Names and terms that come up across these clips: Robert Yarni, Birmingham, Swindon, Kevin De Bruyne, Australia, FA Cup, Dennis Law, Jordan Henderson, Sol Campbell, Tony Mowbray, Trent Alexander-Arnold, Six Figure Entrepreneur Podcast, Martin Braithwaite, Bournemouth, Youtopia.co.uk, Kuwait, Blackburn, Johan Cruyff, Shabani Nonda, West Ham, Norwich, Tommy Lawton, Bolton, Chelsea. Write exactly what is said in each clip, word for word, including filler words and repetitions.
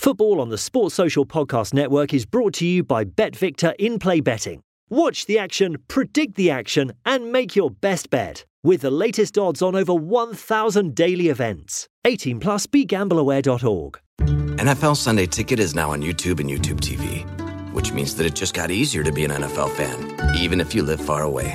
Football on the Sports Social Podcast Network is brought to you by BetVictor in-play betting. Watch the action, predict the action, and make your best bet with the latest odds on over one thousand daily events. eighteen plus, be gamble aware dot org. N F L Sunday Ticket is now on YouTube and YouTube T V, which means that it just got easier to be an N F L fan, even if you live far away.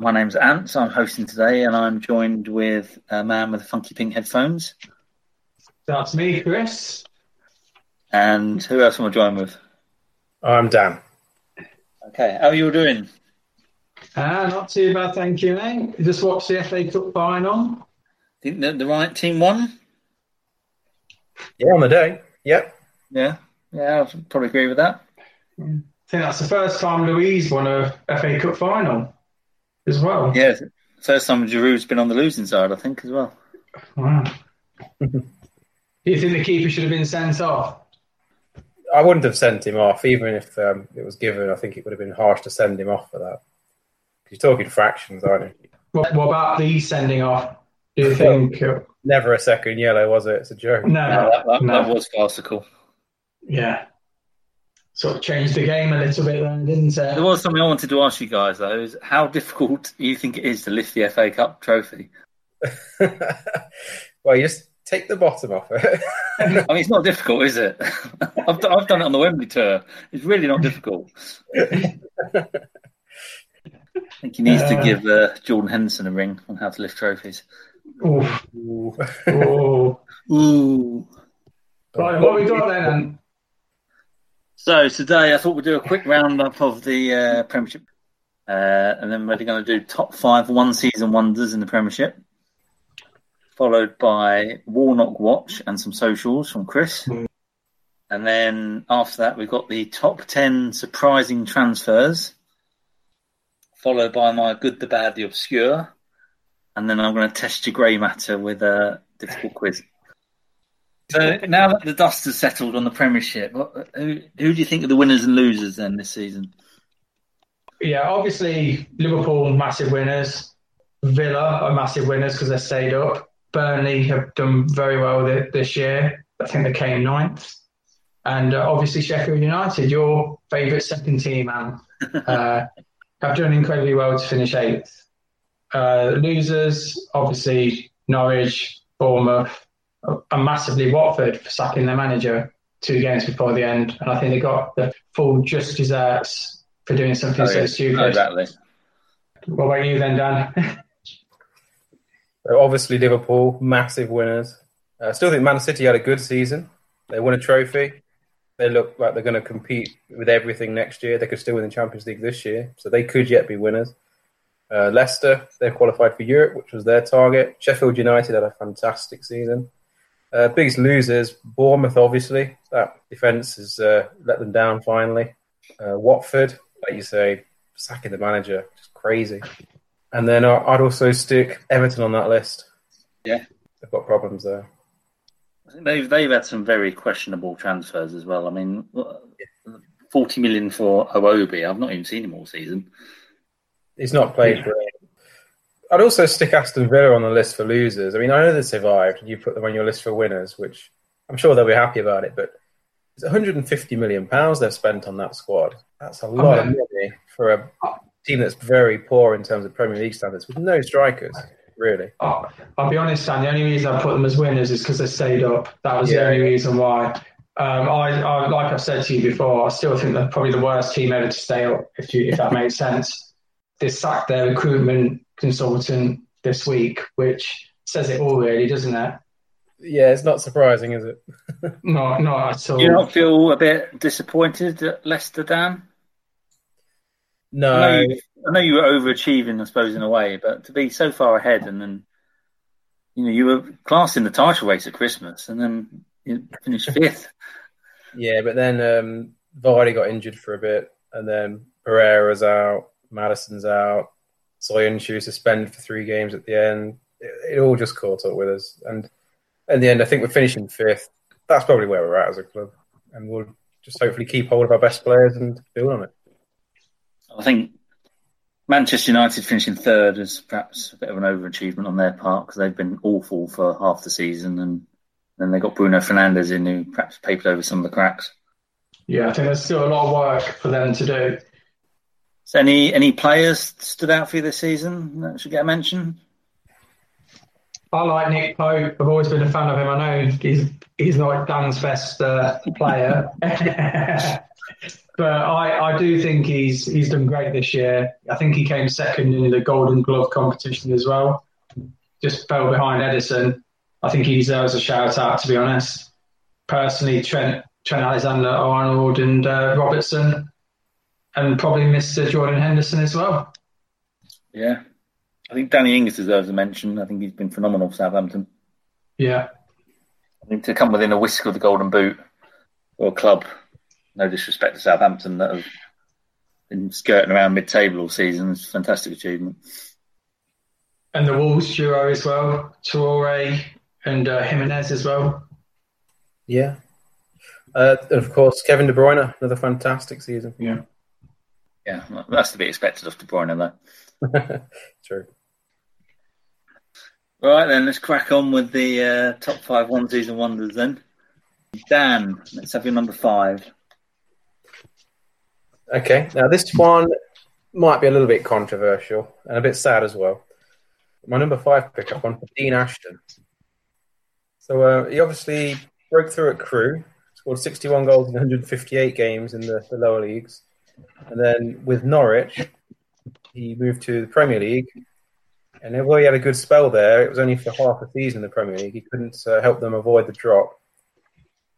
My name's Ant, so I'm hosting today, and I'm joined with a man with funky pink headphones. That's me, Chris. And who else am I joined with? I'm Dan. Okay, how are you all doing? Ah, uh, not too bad, thank you, mate. Just watched the F A Cup final. Think that the right team won? Yeah, on the day. Yep. Yeah, yeah, I probably agree with that. I think that's the first time Louise won a F A Cup final as well. Yeah, first time Giroud's been on the losing side, I think, as well. Wow. Do you think the keeper should have been sent off? I wouldn't have sent him off, even if um, it was given. I think it would have been harsh to send him off for that. You're talking fractions, aren't you? What, what about the sending off? Do you think? Never a second yellow, was it? It's a joke. No, no, that, that, no. that was farcical. Yeah. Sort of changed the game a little bit then, didn't it? There was something I wanted to ask you guys, though, is how difficult do you think it is to lift the F A Cup trophy? Well, you just take the bottom off it. I mean, it's not difficult, is it? I've, d- I've done it on the Wembley tour. It's really not difficult. I think he needs uh, to give uh, Jordan Henderson a ring on how to lift trophies. Oof. Ooh. Ooh. Ooh. Right, what have we got then? So today I thought we'd do a quick roundup of the uh, Premiership uh, and then we're going to do top five one-season wonders in the Premiership, followed by Warnock Watch and some socials from Chris. And then after that we've got the top ten surprising transfers, followed by my good, the bad, the obscure. And then I'm going to test your grey matter with a difficult quiz. So now that the dust has settled on the Premiership, who, who do you think are the winners and losers then this season? Yeah, obviously Liverpool, massive winners. Villa are massive winners because they stayed up. Burnley have done very well th- this year. I think they came ninth. And uh, obviously Sheffield United, your favourite second team, Anne, uh, have done incredibly well to finish eighth. Uh, losers, obviously Norwich, Bournemouth, and massively Watford for sacking their manager two games before the end. And I think they got the full just desserts for doing something oh, so yeah. stupid. Exactly. What about you then, Dan? So obviously Liverpool, massive winners. I uh, still think Man City had a good season. They won a trophy. They look like they're going to compete with everything next year. They could still win the Champions League this year, so they could yet be winners. Uh, Leicester, they qualified for Europe, which was their target. Sheffield United had a fantastic season. Uh, biggest losers, Bournemouth, obviously. That defence has uh, let them down finally. Uh, Watford, like you say, sacking the manager. Just crazy. And then uh, I'd also stick Everton on that list. Yeah. They've got problems there. I think they've, they've had some very questionable transfers as well. I mean, forty million for Iwobi. I've not even seen him all season. He's not played for it. I'd also stick Aston Villa on the list for losers. I mean, I know they survived, and you put them on your list for winners, which I'm sure they'll be happy about it, but it's one hundred fifty million pounds they've spent on that squad. That's a lot I'm, of money for a team that's very poor in terms of Premier League standards, with no strikers, really. Oh, I'll be honest, Dan, the only reason I put them as winners is because they stayed up. That was yeah. the only reason why. Um, I, I, like I've said to you before, I still think they're probably the worst team ever to stay up, if, you, if that makes sense. They sacked their recruitment consultant this week, which says it all, really, doesn't it? Yeah, it's not surprising, is it? No, not at all. Do you not feel a bit disappointed at Leicester, Dan? No. I know, you, I know you were overachieving, I suppose, in a way, but to be so far ahead and then, you know, you were classing the title race at Christmas and then you finished fifth. Yeah, but then um, Vardy got injured for a bit, and then Pereira's out, Madison's out, Soyuncu suspended for three games at the end. It, it all just caught up with us, and in the end, I think we're finishing fifth. That's probably where we're at as a club, and we'll just hopefully keep hold of our best players and build on it. I think Manchester United finishing third is perhaps a bit of an overachievement on their part, because they've been awful for half the season, and then they got Bruno Fernandes in, who perhaps papered over some of the cracks. Yeah, I think there's still a lot of work for them to do. So any any players stood out for you this season that should get a mention? I like Nick Pope. I've always been a fan of him. I know he's he's like Dan's best uh, player. But I, I do think he's he's done great this year. I think he came second in the Golden Glove competition as well. Just fell behind Edison. I think he deserves a shout-out, to be honest. Personally, Trent Trent Alexander-Arnold and uh, Robertson, and probably Mister Jordan Henderson as well. Yeah. I think Danny Ings deserves a mention. I think he's been phenomenal for Southampton. Yeah. I think to come within a whisk of the Golden Boot or a club, no disrespect to Southampton, that have been skirting around mid-table all season, it's a fantastic achievement. And the Wolves duo as well, Traore and uh, Jimenez as well. Yeah. Uh, and of course, Kevin De Bruyne, another fantastic season. Yeah. Yeah, that's to be expected of De Bruyne, though. True. Right, then, let's crack on with the uh, top five one-season wonders, then. Dan, let's have your number five. Okay, now this one might be a little bit controversial and a bit sad as well. My number five pick up on for Dean Ashton. So uh, he obviously broke through at Crewe, scored sixty-one goals in one hundred fifty-eight games in the, the lower leagues. And then with Norwich, he moved to the Premier League. And although he had a good spell there, it was only for half a season in the Premier League. He couldn't uh, help them avoid the drop.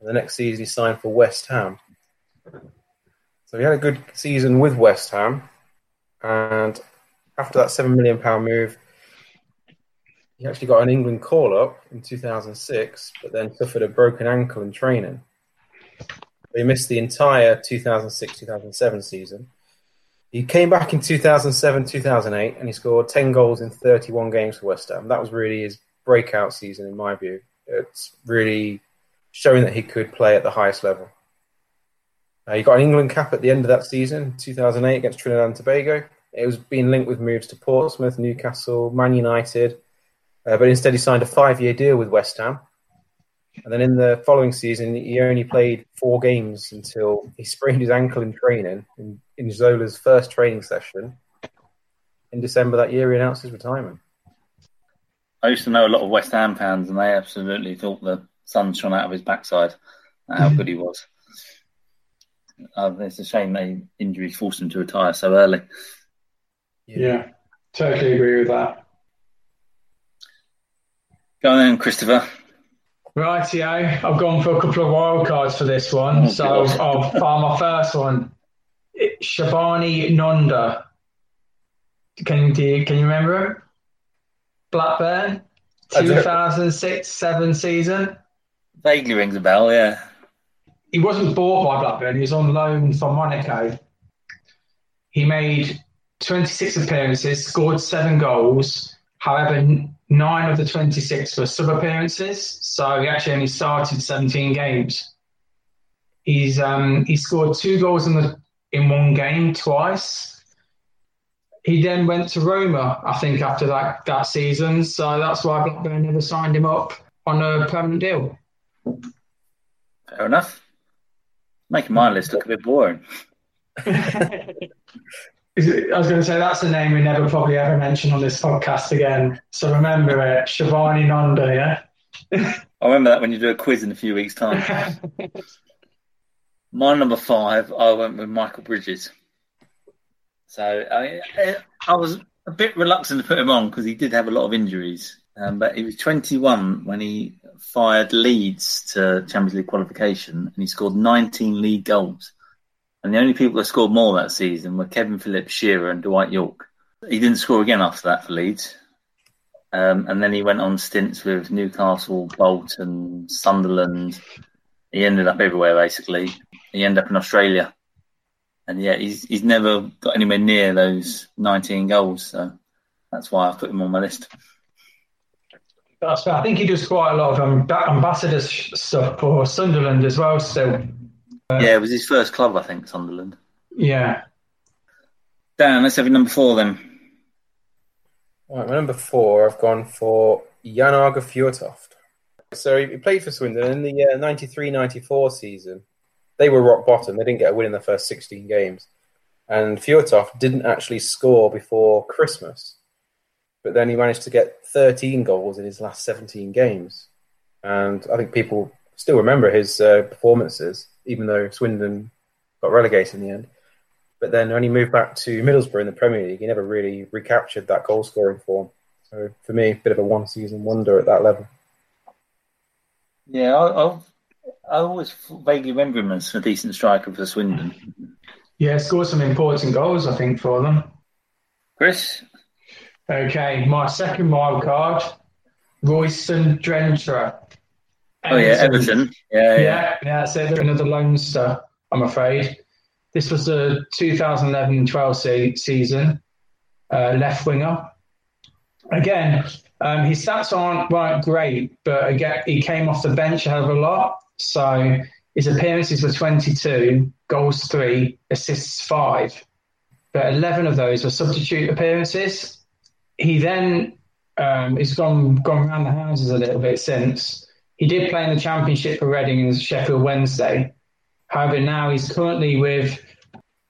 And the next season, he signed for West Ham. So he had a good season with West Ham. And after that seven million pounds move, he actually got an England call-up in two thousand six, but then suffered a broken ankle in training. He missed the entire two thousand six two thousand seven season. He came back in two thousand seven two thousand eight and he scored ten goals in thirty-one games for West Ham. That was really his breakout season, in my view. It's really showing that he could play at the highest level. Uh, he got an England cap at the end of that season, two thousand eight against Trinidad and Tobago. It was being linked with moves to Portsmouth, Newcastle, Man United, uh, but instead he signed a five-year deal with West Ham. And then in the following season, he only played four games until he sprained his ankle in training in, in Zola's first training session. In December that year, he announced his retirement. I used to know a lot of West Ham fans, and they absolutely thought the sun shone out of his backside at how good he was. Uh, it's a shame that injuries forced him to retire so early. Yeah, yeah, totally agree with that. Go on then, Christopher. Rightio, I've gone for a couple of wild cards for this one, oh, so I'll find my first one. Shabani Nonda. Can do you, can you remember him? Blackburn, two thousand six seven season. Vaguely rings a bell, yeah. He wasn't bought by Blackburn, he was on loan from Monaco. He made twenty-six appearances, scored seven goals. However, nine of the twenty-six were sub-appearances, so he actually only started seventeen games. He's um, he scored two goals in the in one game twice. He then went to Roma, I think, after that, that season, so that's why Blackburn never signed him up on a permanent deal. Fair enough. Making my list look a bit boring. I was going to say, that's a name we never probably ever mention on this podcast again. So remember it, Shabani Nonda, yeah? I remember that when you do a quiz in a few weeks' time. My number five, I went with Michael Bridges. So I, I was a bit reluctant to put him on because he did have a lot of injuries. Um, but he was twenty-one when he fired Leeds to Champions League qualification, and he scored nineteen league goals. And the only people that scored more that season were Kevin Phillips, Shearer and Dwight York. He didn't score again after that for Leeds. Um, and then he went on stints with Newcastle, Bolton, Sunderland. He ended up everywhere, basically. he ended up in Australia. And yeah, he's he's never got anywhere near those nineteen goals. So that's why I put him on my list. That's right. I think he does quite a lot of um, ambassador stuff for Sunderland as well. So uh, yeah, it was his first club, I think, Sunderland. Yeah. Dan, let's have your number four then. All right, my number four, I've gone for Jan Arge Fjørtoft. So he played for Swindon in the uh, ninety-three ninety-four season. They were rock bottom. They didn't get a win in their first sixteen games. And Fjørtoft didn't actually score before Christmas. But then he managed to get thirteen goals in his last seventeen games. And I think people still remember his uh, performances, even though Swindon got relegated in the end. But then when he moved back to Middlesbrough in the Premier League, he never really recaptured that goal-scoring form. So for me, a bit of a one-season wonder at that level. Yeah, I, I, I always vaguely remember him as a decent striker for Swindon. Yeah, scored some important goals, I think, for them. Chris? Okay, my second wild card, Royston Drenthe. Oh, yeah, Everton. Yeah, yeah. Yeah, yeah, so they're another loanster, I'm afraid. This was the two thousand eleven twelve se- season, uh, left winger. Again, um, his stats aren't right great, but again, he came off the bench a hell of a lot. So his appearances were twenty-two, goals three, assists five. But eleven of those were substitute appearances. He then um, has gone gone around the houses a little bit since. He did play in the Championship for Reading and Sheffield Wednesday. However, now he's currently with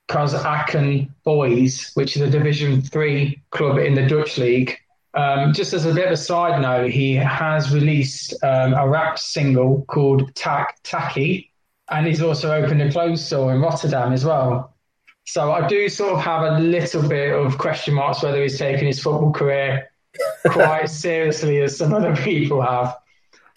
Kozakken Boys, which is a Division three club in the Dutch League. Um, just as a bit of a side note, he has released um, a rap single called Tak Taki, and he's also opened a clothes store in Rotterdam as well. So I do sort of have a little bit of question marks whether he's taken his football career quite seriously as some other people have.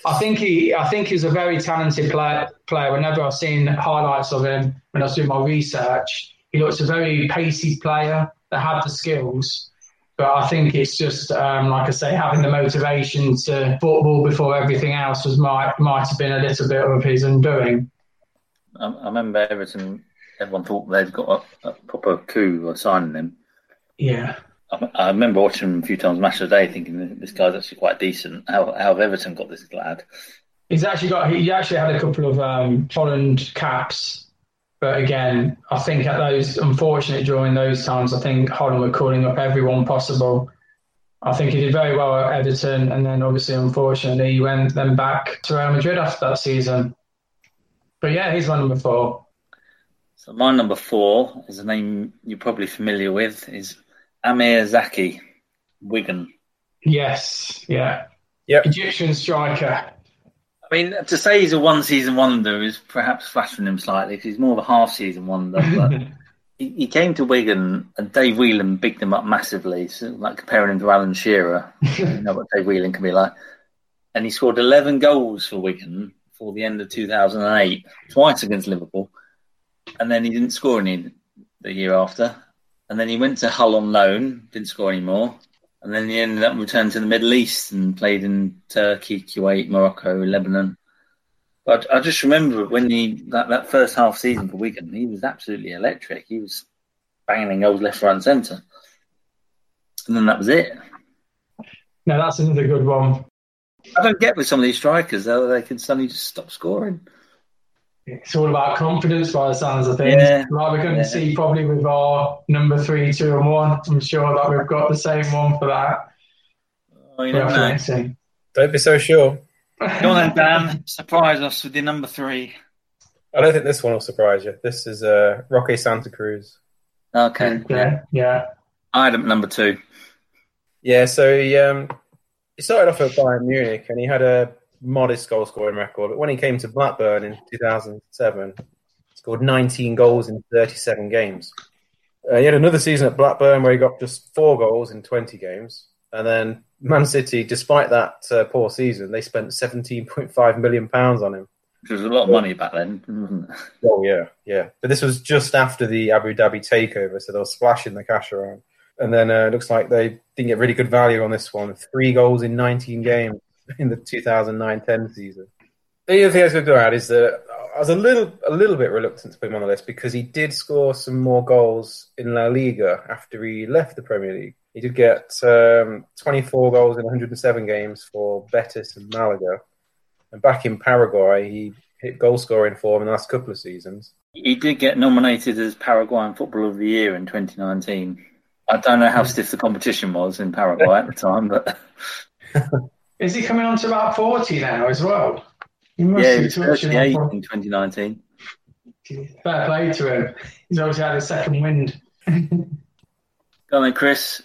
I think he, I think he's a very talented player. Player. Whenever I've seen highlights of him, when I was doing my research, he looks a very pacey player that had the skills. But I think it's just, um, like I say, having the motivation to football before everything else was might might have been a little bit of his undoing. I, I remember Everton. Everyone thought they'd got a, a proper coup of signing him. Yeah. I remember watching him a few times match of the day, thinking this guy's actually quite decent. How, how have Everton got this lad? He's actually got. He actually had a couple of um, Holland caps, but again, I think at those unfortunate during those times, I think Holland were calling up everyone possible. I think he did very well at Everton, and then obviously, unfortunately, he went then back to Real Madrid after that season. But yeah, he's my number four. So my number four is a name you're probably familiar with. Is Amir Zaki, Wigan. Yes, yeah. Yep. Egyptian striker. I mean, to say he's a one-season wonder is perhaps flattering him slightly because he's more of a half-season wonder. But he, he came to Wigan and Dave Whelan bigged him up massively, so like comparing him to Alan Shearer. You know what Dave Whelan can be like. And he scored eleven goals for Wigan before the end of two thousand eight, twice against Liverpool. And then he didn't score any the year after. And then he went to Hull on loan, didn't score anymore. And then he ended up returning to the Middle East and played in Turkey, Kuwait, Morocco, Lebanon. But I just remember when he, that, that first half season for Wigan, he was absolutely electric. He was banging goals left, right and centre. And then that was it. No, that's another good one. I don't get with some of these strikers, though. They can suddenly just stop scoring. It's all about confidence by the sounds of things. Yeah, like we're going yeah. to see probably with our number three, two and one. I'm sure that we've got the same one for that. Oh, you don't know. Don't be so sure. Go on then, Dan. Surprise us with your number three. I don't think this one will surprise you. This is uh, Roque Santa Cruz. Okay. Yeah. Yeah. I had him at number two. Yeah, so he, um, he started off at Bayern Munich and he had a modest goal scoring record, but when he came to Blackburn in two thousand seven, he scored nineteen goals in thirty-seven games. Uh, he had another season at Blackburn where he got just four goals in twenty games, and then Man City, despite that uh, poor season, they spent seventeen point five million pounds on him. Which was a lot of money back then, wasn't it? Oh, yeah, yeah. But this was just after the Abu Dhabi takeover, so they were splashing the cash around. And then uh, it looks like they didn't get really good value on this one. Three goals in nineteen games in the two thousand nine ten season. The other thing I was going to add is that I was a little, a little bit reluctant to put him on the list because he did score some more goals in La Liga after he left the Premier League. He did get um, twenty-four goals in one hundred seven games for Betis and Malaga. And back in Paraguay, he hit goal-scoring form in the last couple of seasons. He did get nominated as Paraguayan Footballer of the Year in twenty nineteen. I don't know how stiff the competition was in Paraguay at the time, but... Is he coming on to about forty now as well? He must yeah, he was thirty-eight in twenty nineteen. Fair play to him. He's obviously had a second wind. Go on then, Chris.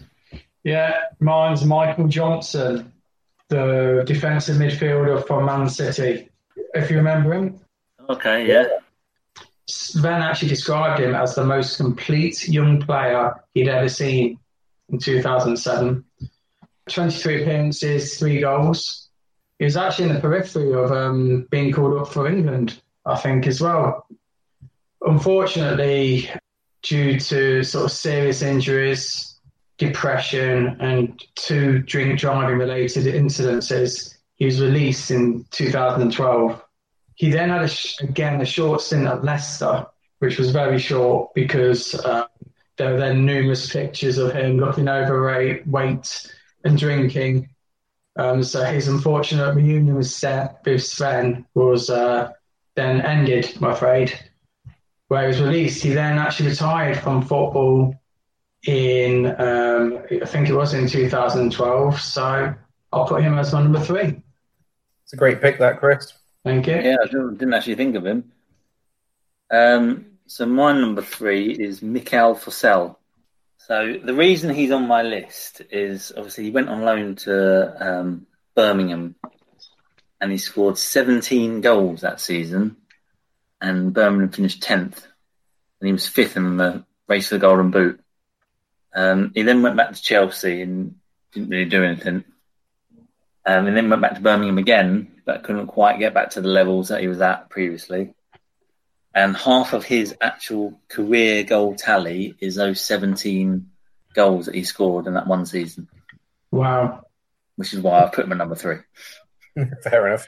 Yeah, mine's Michael Johnson, the defensive midfielder from Man City, if you remember him. Okay, yeah. Sven actually described him as the most complete young player he'd ever seen in two thousand seven. twenty-three appearances, three goals. He was actually in the periphery of um, being called up for England, I think, as well. Unfortunately, due to sort of serious injuries, depression and two drink-driving-related incidences, he was released in two thousand twelve. He then had, a sh- again, a short stint at Leicester, which was very short because uh, there were then numerous pictures of him looking overweight and drinking. Um, so his unfortunate reunion with Sven was uh, then ended, I'm afraid. Where he was released, he then actually retired from football in, um, I think it was in two thousand twelve, so I'll put him as my number three. It's a great pick, that, Chris. Thank you. Yeah, I didn't actually think of him. Um, so my number three is Mikel Forsell. So the reason he's on my list is, obviously, he went on loan to um, Birmingham and he scored seventeen goals that season and Birmingham finished tenth and he was fifth in the race for the Golden Boot. Um, he then went back to Chelsea and didn't really do anything. Um, and then went back to Birmingham again, but couldn't quite get back to the levels that he was at previously. And half of his actual career goal tally is those seventeen goals that he scored in that one season. Wow. Which is why I put him at number three. Fair enough.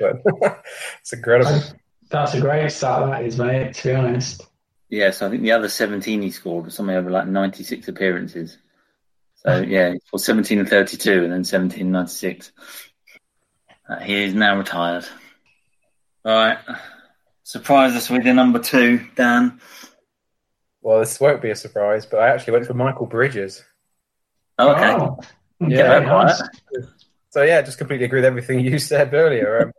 It's incredible. That's a great start, that is, mate, to be honest. Yeah, so I think the other seventeen he scored was something over like ninety-six appearances. So, yeah, he scored seventeen and thirty-two and then seventeen and ninety-six. Uh, he is now retired. All right. Surprise us with your number two, Dan. Well, this won't be a surprise, but I actually went for Michael Bridges. Oh, okay. Oh, yeah. Nice. So, yeah, just completely agree with everything you said earlier.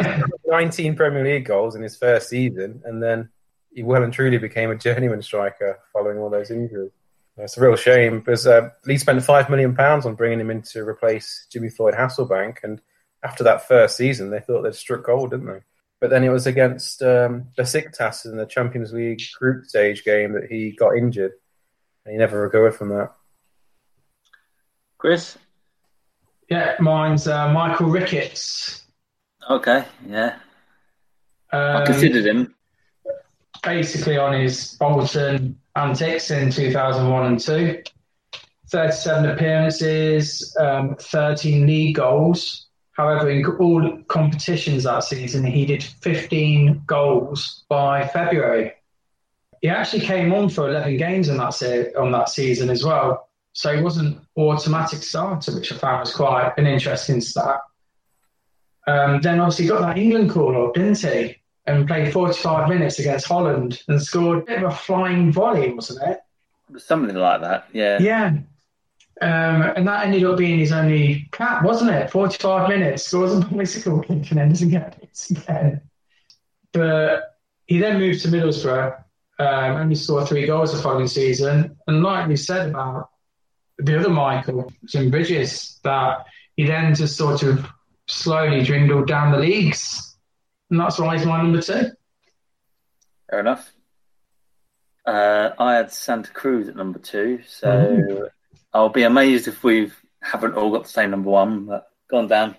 Um, nineteen Premier League goals in his first season and then he well and truly became a journeyman striker following all those injuries. It's a real shame because uh, Leeds spent five million pounds on bringing him in to replace Jimmy Floyd Hasselbank. And after that first season, they thought they'd struck gold, didn't they? But then it was against um, Besiktas in the Champions League group stage game that he got injured. And he never recovered from that. Chris? Yeah, mine's uh, Michael Ricketts. Okay, yeah. Um, I considered him. Basically on his Bolton antics in two thousand one and two. thirty-seven appearances, um, thirteen league goals. However, in all competitions that season, he did fifteen goals by February. He actually came on for eleven games on that, se- on that season as well. So he wasn't an automatic starter, which I found was quite an interesting stat. Um, then obviously got that England call-up, didn't he? And played forty-five minutes against Holland and scored a bit of a flying volley, wasn't it? Something like that, yeah. Yeah. Um, and that ended up being his only cap, wasn't it? forty-five minutes, scores a bicycle kick and then doesn't get it again. But he then moved to Middlesbrough, um, only scored three goals the following season. And like we said about the other Michael, Jim Bridges, that he then just sort of slowly dwindled down the leagues. And that's why he's my number two. Fair enough. Uh, I had Santa Cruz at number two, so mm. I'll be amazed if we haven't all got the same number one. But go on, Dan.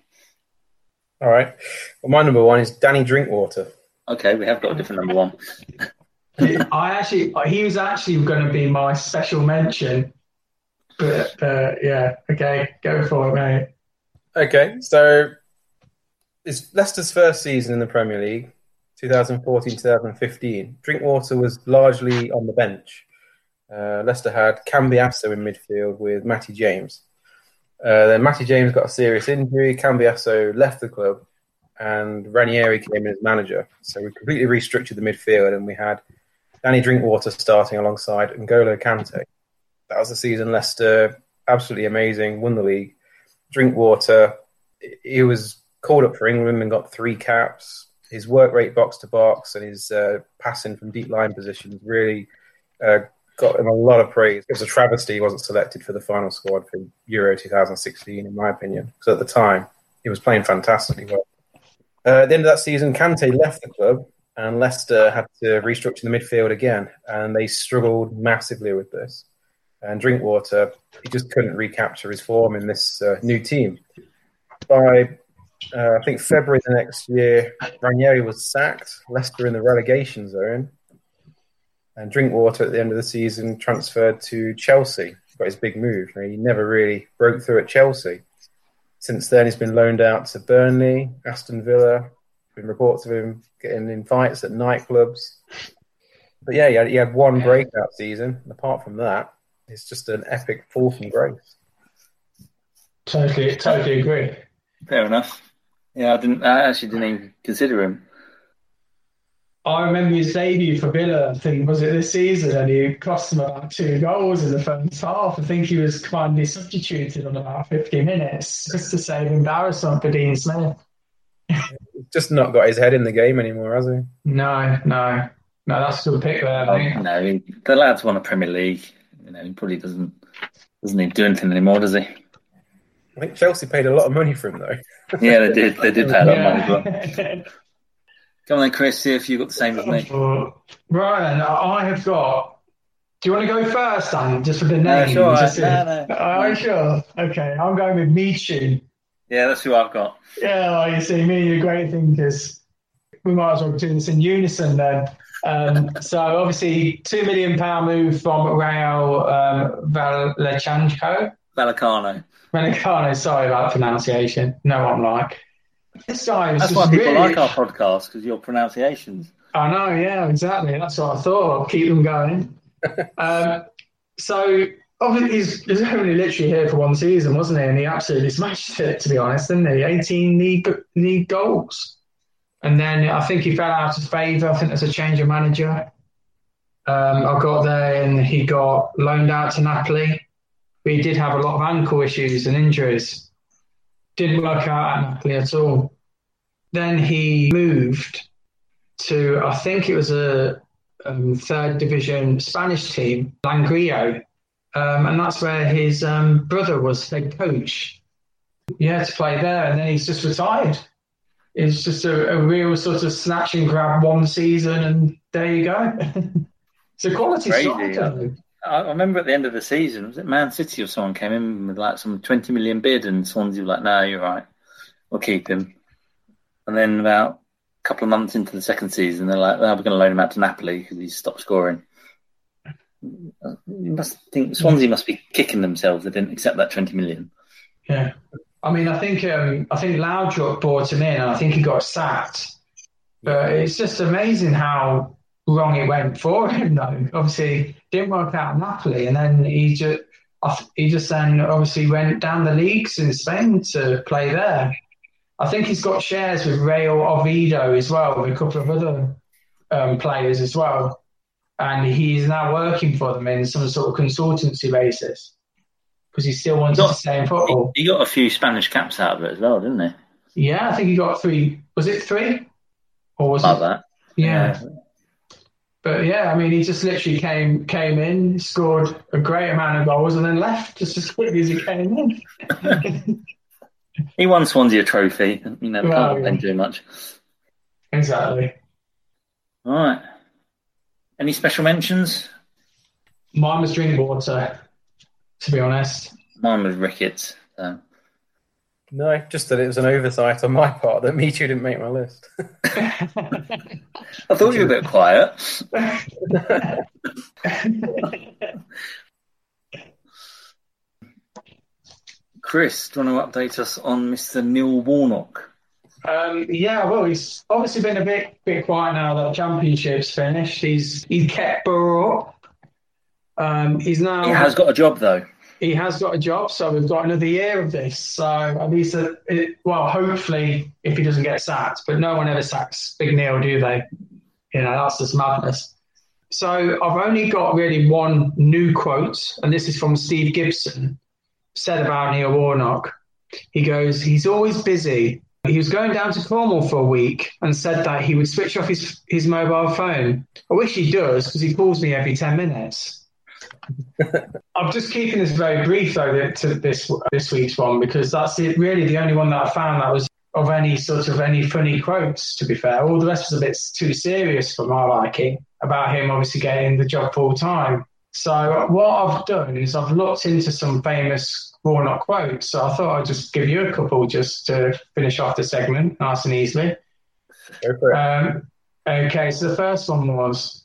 All right. Well, my number one is Danny Drinkwater. Okay, we have got a different number one. I actually, he was actually going to be my special mention. But, uh, yeah, okay, go for it, mate. Okay, so... it's Leicester's first season in the Premier League, twenty fourteen twenty fifteen. Drinkwater was largely on the bench. Uh, Leicester had Cambi Asso in midfield with Matty James. Uh, then Matty James got a serious injury. Cambi Asso left the club, and Ranieri came in as manager. So we completely restructured the midfield, and we had Danny Drinkwater starting alongside N'Golo Kante. That was the season Leicester, absolutely amazing, won the league. Drinkwater, he was called up for England and got three caps. His work rate box-to-box and his uh, passing from deep-line positions really uh, got him a lot of praise. It was a travesty he wasn't selected for the final squad for Euro twenty sixteen, in my opinion. So at the time, he was playing fantastically well. Uh, at the end of that season, Kante left the club and Leicester had to restructure the midfield again, and they struggled massively with this. And Drinkwater, he just couldn't recapture his form in this uh, new team. By, uh, I think, February the next year, Ranieri was sacked, Leicester in the relegation zone, and Drinkwater at the end of the season transferred to Chelsea. Got his big move. You know, he never really broke through at Chelsea. Since then, he's been loaned out to Burnley, Aston Villa. Been reports of him getting in fights at nightclubs. But yeah, he had, he had one breakout season. And apart from that, it's just an epic fall from grace. Totally, totally agree. Fair enough. Yeah, I didn't. I actually didn't even consider him. I remember his debut for Villa, I think, was it this season? And he cost him about two goals in the first half. I think he was kindly substituted on about fifty minutes just to save embarrassment for Dean Smith. Just not got his head in the game anymore, has he? No, no. No, that's still a pick there, I think. No, the lad's won a Premier League. You know, he probably doesn't doesn't even do anything anymore, does he? I think Chelsea paid a lot of money for him, though. Yeah, they did. They did pay a lot yeah. of money for him. Come on then, Chris, see if you've got the same as me. Right, then, I have got... Do you want to go first, Dan, just for the name? No, sure. Just no, no, no. Are you sure? Okay, I'm going with Michu. Yeah, that's who I've got. Yeah, well, you see, me and you are great thinkers. We might as well do this in unison then. Um, so, obviously, two million pounds move from Rayo um, Vallecano. Vallecano. Vallecano, sorry about pronunciation. No one like. This guy was That's just why people really... like our podcast, because your pronunciations. I know, yeah, exactly. That's what I thought. I'll keep them going. um, so, obviously, he's, he's only literally here for one season, wasn't he? And he absolutely smashed it, to be honest, didn't he? eighteen league, league goals. And then I think he fell out of favour. I think there's a change of manager. Um, I got there and he got loaned out to Napoli. But he did have a lot of ankle issues and injuries. Didn't work out at Napoli at all. Then he moved to, I think it was a um, third division Spanish team, Langreo. Um, and that's where his um, brother was head coach. He had to play there and then he's just retired. It's just a, a real sort of snatch and grab one season and there you go. It's a quality side. I remember at the end of the season, was it Man City or someone came in with like some twenty million bid and Swansea was like, no, you're right, we'll keep him. And then about a couple of months into the second season, they're like, well, we're going to loan him out to Napoli because he's stopped scoring. You must think Swansea must be kicking themselves. They didn't accept that twenty million. Yeah. I mean, I think um, I think Laudrup brought him in and I think he got sacked. But it's just amazing how wrong it went for him, though. Obviously, didn't work out in Napoli. And then he just, he just then obviously went down the leagues in Spain to play there. I think he's got shares with Real Oviedo as well, with a couple of other um, players as well. And he's now working for them in some sort of consultancy basis. Because he still wanted he got, to stay in football. He got a few Spanish caps out of it as well, didn't he? Yeah, I think he got three. Was it three? Or was About it? That. Yeah. yeah. But yeah, I mean, he just literally came came in, scored a great amount of goals, and then left just as quickly as he came in. He won Swansea a trophy. You know, well, can't complain yeah. too much. Exactly. All right. Any special mentions? Mine was Drinkwater. To be honest, mine was Ricketts. So. No, just that it was an oversight on my part that Michu didn't make my list. I thought you were a bit quiet. Chris, do you want to update us on Mister Neil Warnock? Um, yeah, well, he's obviously been a bit bit quiet now that the Championship's finished. He's he's kept Borough up. Um, he's now he has got a job though. He has got a job, so we've got another year of this. So at least, a, it, well, hopefully, if he doesn't get sacked, but no one ever sacks Big Neil, do they? You know, that's just madness. So I've only got really one new quote, and this is from Steve Gibson, said about Neil Warnock. He goes, he's always busy. He was going down to Cornwall for a week and said that he would switch off his, his mobile phone. I wish he does, because he calls me every ten minutes. I'm just keeping this very brief, though, to this this week's one, because that's it, really the only one that I found that was of any sort of any funny quotes, to be fair. All the rest was a bit too serious for my liking about him obviously getting the job full-time. So what I've done is I've looked into some famous Warnock quotes, so I thought I'd just give you a couple just to finish off the segment nice and easily. Go for it. Um, okay, so the first one was,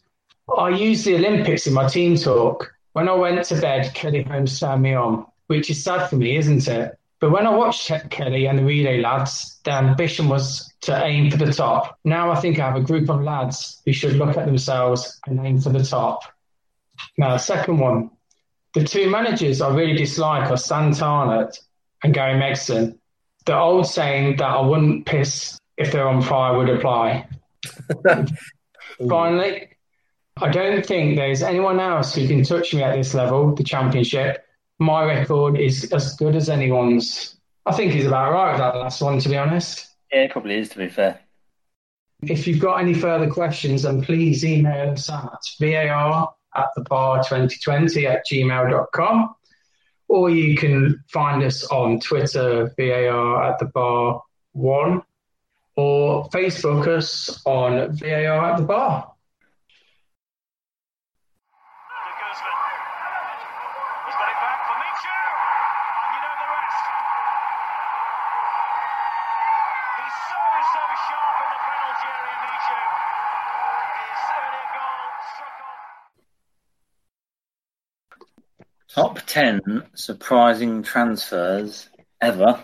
I use the Olympics in my team talk. When I went to bed, Kelly Holmes turned me on, which is sad for me, isn't it? But when I watched Kelly and the relay lads, their ambition was to aim for the top. Now I think I have a group of lads who should look at themselves and aim for the top. Now, second one. The two managers I really dislike are Sam Tarnett and Gary Megson. The old saying that I wouldn't piss if they're on fire would apply. Finally, I don't think there's anyone else who can touch me at this level, the Championship. My record is as good as anyone's. I think he's about right with that last one, to be honest. Yeah, it probably is, to be fair. If you've got any further questions, then please email us at var at the bar twenty twenty at gmail dot com, or you can find us on Twitter, var at the bar one, or Facebook us on var at the bar. Top ten surprising transfers ever.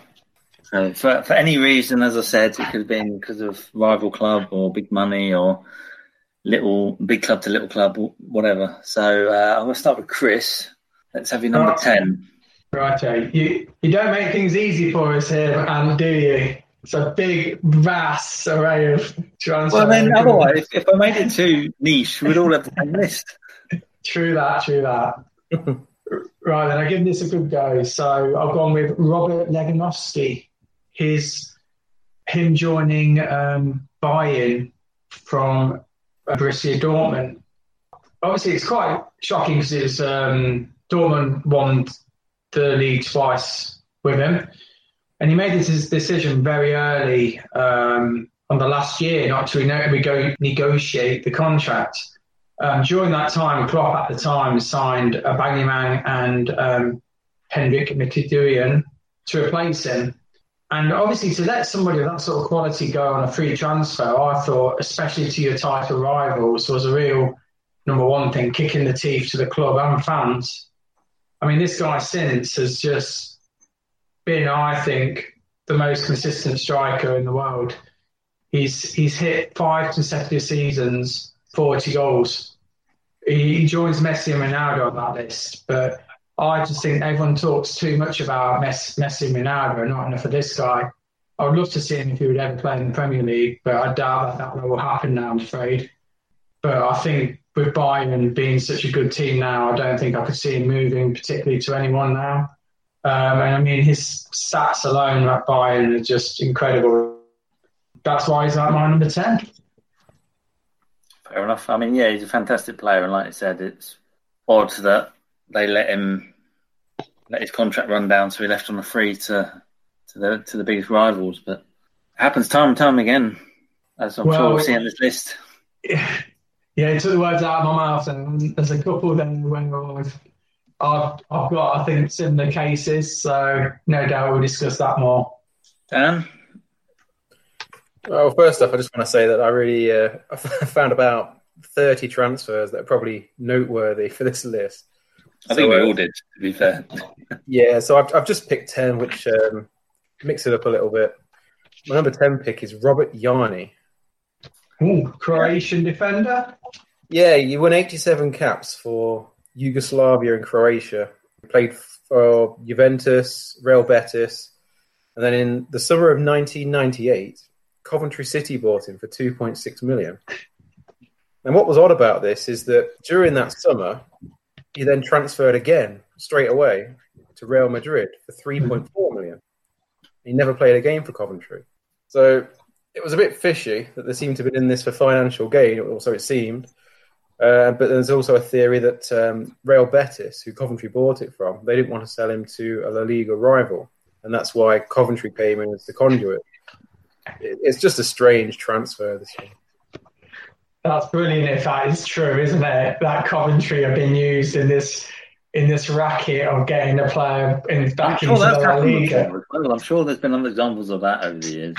So for, for any reason, as I said, it could have been because of rival club or big money or little big club to little club, whatever. So uh, I'm going to start with Chris. Let's have your number right. ten. Righto. You, you don't make things easy for us here, Anne, do you? It's a big, vast array of transfers. Well, then, otherwise, if, if I made it too niche, we'd all have the same list. True that, true that. Right, then I'll give this a good go. So I've gone with Robert Leganovsky. His, him joining um, Bayern from Borussia Dortmund. Obviously, it's quite shocking because it's um, Dortmund won the league twice with him. And he made his decision very early um, on the last year not to re- negotiate the contract. Um, during that time, Klopp at the time signed Aubameyang and um, Henrik Mkhitaryan to replace him. And obviously to let somebody of that sort of quality go on a free transfer, I thought, especially to your title rivals, was a real, number one thing, kick in the teeth to the club and fans. I mean, this guy since has just been, I think, the most consistent striker in the world. He's he's hit five consecutive seasons, forty goals. He joins Messi and Ronaldo on that list, but I just think everyone talks too much about Messi and Ronaldo, not enough of this guy. I would love to see him if he would ever play in the Premier League, but I doubt that that will happen now, I'm afraid. But I think with Bayern being such a good team now, I don't think I could see him moving particularly to anyone now. Um, and I mean, his stats alone at Bayern are just incredible. That's why he's at my number ten. Fair enough. I mean, yeah, he's a fantastic player, and like I said, it's odd that they let him let his contract run down, so he left on a free to to the to the biggest rivals. But it happens time and time again, as I'm well, sure we'll see on this list. Yeah, yeah, it took the words out of my mouth, and there's a couple then when I've I've, I've got I think similar cases, so no doubt we'll discuss that more. Dan. Well, first off, I just want to say that I really uh, I found about thirty transfers that are probably noteworthy for this list. I so, think we all did, to be fair. Yeah, so I've I've just picked ten, which um, mix it up a little bit. My number ten pick is Robert Yarni. Ooh, Croatian defender? Yeah, he won eighty-seven caps for Yugoslavia and Croatia. He played for Juventus, Real Betis, and then in the summer of nineteen ninety-eight, Coventry City bought him for two point six million. And what was odd about this is that during that summer, he then transferred again straight away to Real Madrid for three point four million. He never played a game for Coventry. So it was a bit fishy that they seemed to have been in this for financial gain, or so it seemed. Uh, but there's also a theory that um, Real Betis, who Coventry bought it from, they didn't want to sell him to a La Liga rival. And that's why Coventry came in as the conduit. It's just a strange transfer this year. That's brilliant if that is true, isn't it? That Coventry have been used in this in this racket of getting a player in, back sure into the La Liga. Well, I'm sure there's been other examples of that over the years.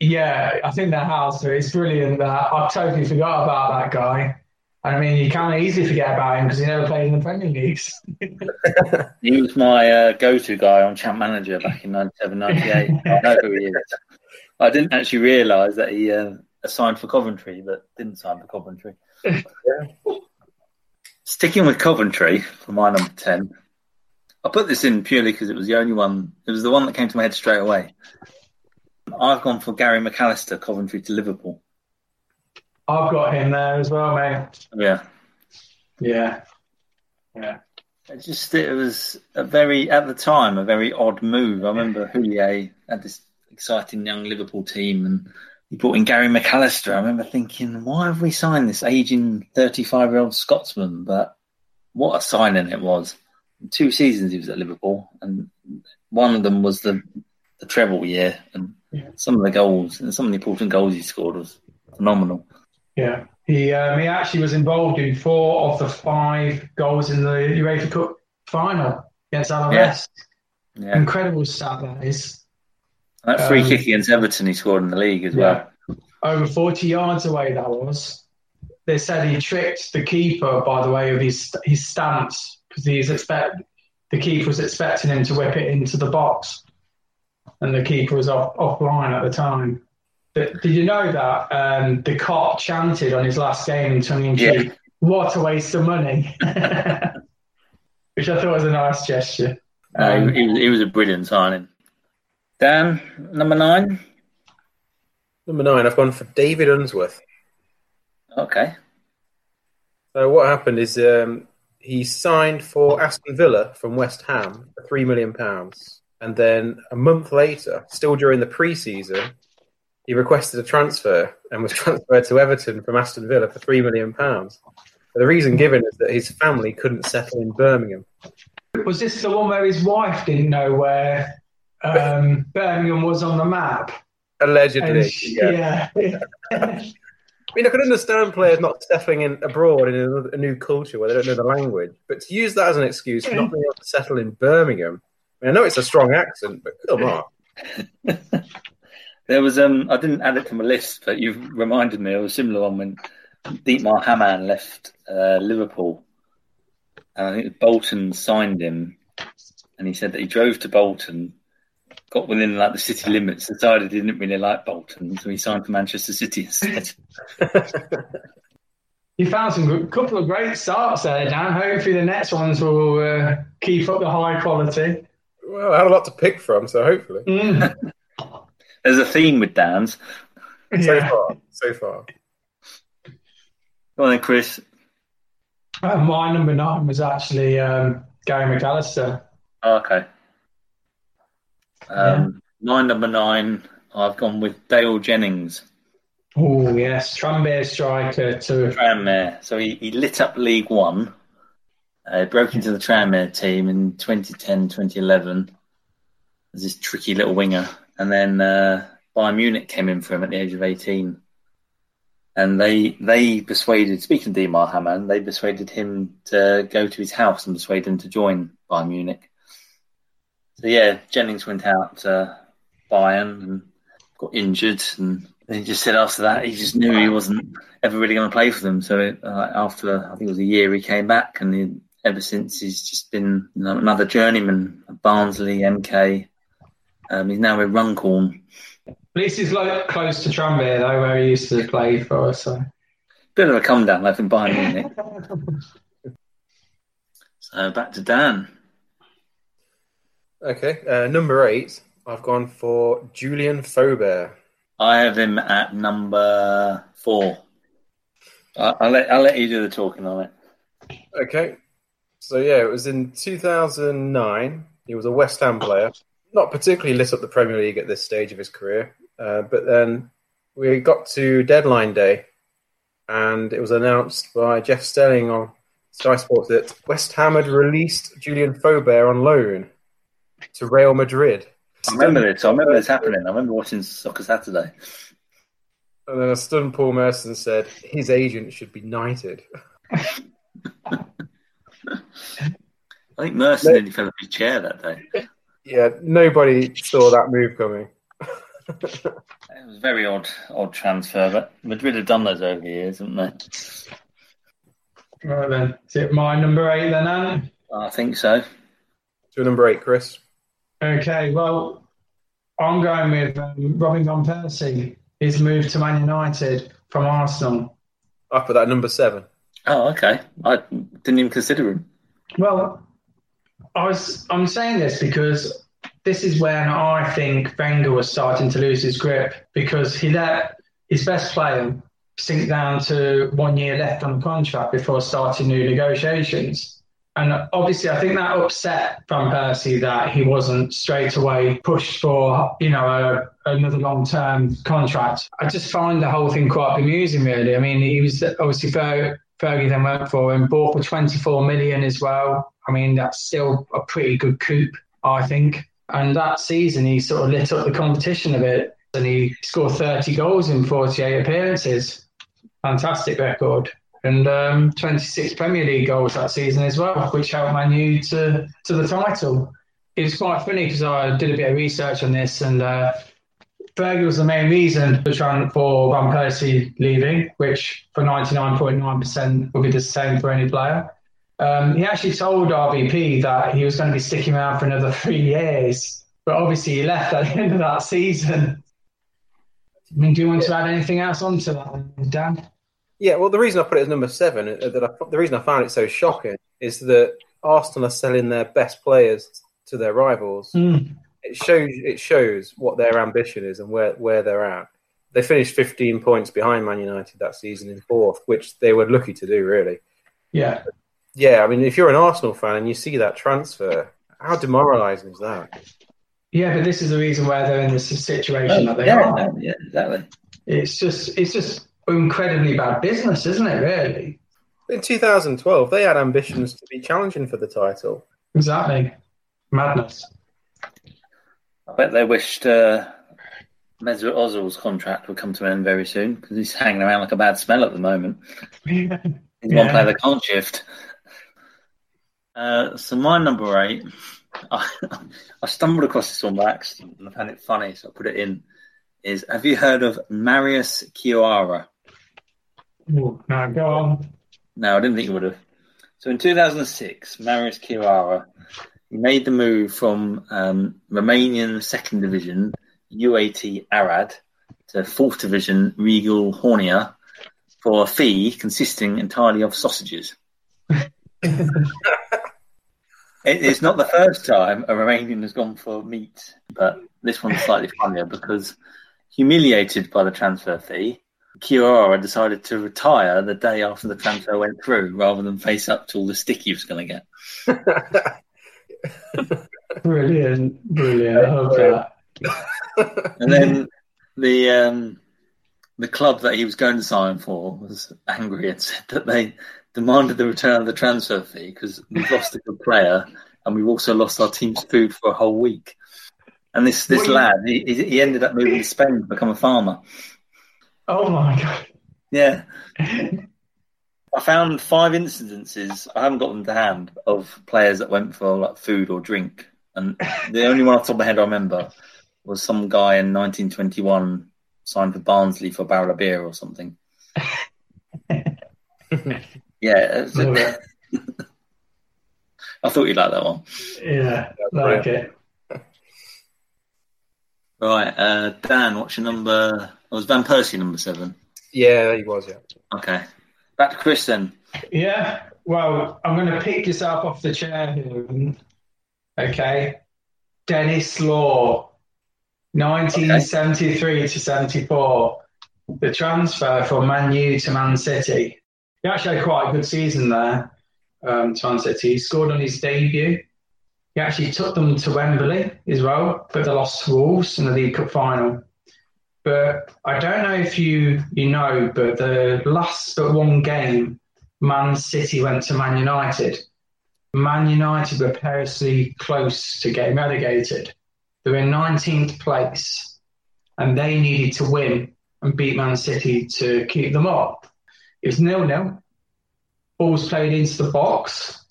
Yeah, I think there has. It's brilliant that I totally forgot about that guy. I mean, you can't easily forget about him because he never played in the Premier League. He was my uh, go-to guy on Champ Manager back in ninety-seven ninety-eight. I know who he is. I didn't actually realise that he uh, signed for Coventry, but didn't sign for Coventry. Yeah. Sticking with Coventry for my number ten, I put this in purely because it was the only one, it was the one that came to my head straight away. I've gone for Gary McAllister, Coventry to Liverpool. I've got him there as well, mate. Yeah. Yeah. Yeah. It just, it was a very, at the time, a very odd move. I remember Houllier had this exciting young Liverpool team and he brought in Gary McAllister. I remember thinking, why have we signed this ageing thirty-five-year-old Scotsman? But what a signing it was. In two seasons he was at Liverpool, and one of them was the, the treble year. And yeah. some of the goals and some of the important goals he scored was phenomenal. Yeah, he um, he actually was involved in four of the five goals in the UEFA Cup final against Alavés. Yes. Yeah. Incredible stat that is. That free um, kick against Everton he scored in the league as yeah. well. Over forty yards away that was. They said he tricked the keeper, by the way, of his his stance because he's expect the keeper was expecting him to whip it into the box, and the keeper was off offline at the time. But did you know that um, the cop chanted on his last game in tongue in cheek? Yeah. What a waste of money! Which I thought was a nice gesture. Um, um, he, was, he was a brilliant signing. Dan, number nine? Number nine, I've gone for David Unsworth. Okay. So what happened is um, he signed for Aston Villa from West Ham for three million pounds. And then a month later, still during the pre-season, he requested a transfer and was transferred to Everton from Aston Villa for three million pounds. But the reason given is that his family couldn't settle in Birmingham. Was this the one where his wife didn't know where... Um, Birmingham was on the map. Allegedly, she, yeah. yeah. I mean, I could understand players not settling in abroad in a, a new culture where they don't know the language, but to use that as an excuse for not being able to settle in Birmingham, I mean, I know it's a strong accent, but come on. There was, um, I didn't add it to my list, but you've reminded me of a similar one when Dietmar Hamann left uh, Liverpool, and I think Bolton signed him, and he said that he drove to Bolton, got within like the city limits, decided he didn't really like Bolton, so he signed for Manchester City instead. You found some good, couple of great starts there, Dan. Hopefully the next ones will uh, keep up the high quality. Well, I had a lot to pick from, so hopefully. Mm. There's a theme with Dan's. So yeah. far, so far. Go on then, Chris. Uh, my number nine was actually um, Gary McAllister. Oh, okay. Um, yeah. My number nine, I've gone with Dale Jennings. Oh, yes. Tranmere striker to... Tranmere. So he, he lit up League One, uh, broke into the Tranmere team in twenty ten, twenty eleven as this tricky little winger. And then uh, Bayern Munich came in for him at the age of eighteen. And they they persuaded, speaking to Dietmar Hamann, they persuaded him to go to his house and persuade him to join Bayern Munich. So, yeah, Jennings went out to Bayern and got injured. And he just said after that, he just knew he wasn't ever really going to play for them. So it, uh, after, I think it was a year, he came back. And he, ever since, he's just been you know, another journeyman at Barnsley, M K. Um, he's now with Runcorn. At least he's like close to Tranmere, though, where he used to play for us. So. Bit of a come down, though, from Bayern Munich. So back to Dan. Okay, uh, number eight, I've gone for Julian Faubert. I have him at number four. I'll, I'll, let, I'll let you do the talking on it. Okay. So, yeah, it was in two thousand nine. He was a West Ham player. Not particularly lit up the Premier League at this stage of his career. Uh, but then we got to deadline day, and it was announced by Jeff Stelling on Sky Sports that West Ham had released Julian Faubert on loan to Real Madrid. I remember this. I remember this happening. I remember watching Soccer Saturday. And then a stunned Paul Merson said, his agent should be knighted. I think Merson nearly fell off his chair that day. Yeah, nobody saw that move coming. It was a very odd, odd transfer, but Madrid have done those over the years, haven't they? Right then. Is it my number eight then, Alan? I think so. To number eight, Chris. Okay, well, I'm going with um, Robin van Persie. His move to Man United from Arsenal. I put that number seven. Oh, okay. I didn't even consider him. Well, I was, I'm saying this because this is when I think Wenger was starting to lose his grip, because he let his best player sink down to one year left on the contract before starting new negotiations. And obviously, I think that upset Van Persie that he wasn't straight away pushed for, you know, a, another long-term contract. I just find the whole thing quite amusing, really. I mean, he was obviously Fer- Fergie then went for him, bought for twenty-four million as well. I mean, that's still a pretty good coup, I think. And that season, he sort of lit up the competition a bit, and he scored thirty goals in forty-eight appearances. Fantastic record. And um, twenty-six Premier League goals that season as well, which helped Man U to, to the title. It was quite funny because I did a bit of research on this, and uh, Fergie was the main reason for Van Persie leaving, which for ninety-nine point nine percent would be the same for any player. Um, he actually told R V P that he was going to be sticking around for another three years, but obviously he left at the end of that season. I mean, do you want to add anything else onto that, Dan? Yeah, well, the reason I put it as number seven, that I, the reason I found it so shocking, is that Arsenal are selling their best players to their rivals. Mm. It shows it shows what their ambition is and where, where they're at. They finished fifteen points behind Man United that season in fourth, which they were lucky to do, really. Yeah. But yeah, I mean, if you're an Arsenal fan and you see that transfer, how demoralising is that? Yeah, but this is the reason why they're in this situation that oh, like they yeah, are. Yeah, exactly. It's just... It's just incredibly bad business, isn't it, really? In two thousand twelve, they had ambitions to be challenging for the title. Exactly. Madness. I bet they wished uh, Mesut Ozil's contract would come to an end very soon, because he's hanging around like a bad smell at the moment. Yeah. He's one yeah. player that can't shift. Uh, so my number eight, I, I stumbled across this one by accident and I found it funny, so I put it in, is have you heard of Marius Chiara? No, go on. No, I didn't think you would have. So in two thousand six, Marius Chiara made the move from um, Romanian second division U A T Arad to fourth division Regal Hornia for a fee consisting entirely of sausages. it, it's not the first time a Romanian has gone for meat, but this one's slightly funnier because humiliated by the transfer fee, Chiara decided to retire the day after the transfer went through rather than face up to all the stick he was going to get. Brilliant. Brilliant. I love that. And then the, um, the club that he was going to sign for was angry and said that they demanded the return of the transfer fee because we've lost a good player and we've also lost our team's food for a whole week. And this, this what lad, he, he ended up moving to Spain to become a farmer. Oh, my God. Yeah. I found five incidences, I haven't got them to hand, of players that went for like food or drink. And the only one off the top of my head I remember was some guy in nineteen twenty-one signed for Barnsley for a barrel of beer or something. Yeah. It. I thought you'd like that one. Yeah, like it. Right, uh, Dan, what's your number? Oh, was Van Persie number seven? Yeah, he was, yeah. Okay. Back to Chris then. Yeah, well, I'm going to pick yourself off the chair here. Okay. Dennis Law, nineteen seventy-three okay. to seventy-four. The transfer from Man U to Man City. He actually had quite a good season there, um, to Man City. He scored on his debut. He actually took them to Wembley as well, but they lost to Wolves in the League Cup final. But I don't know if you you know, but the last but one game, Man City went to Man United. Man United were perilously close to getting relegated. They were in nineteenth place, and they needed to win and beat Man City to keep them up. It was nil-nil. Ball's played into the box.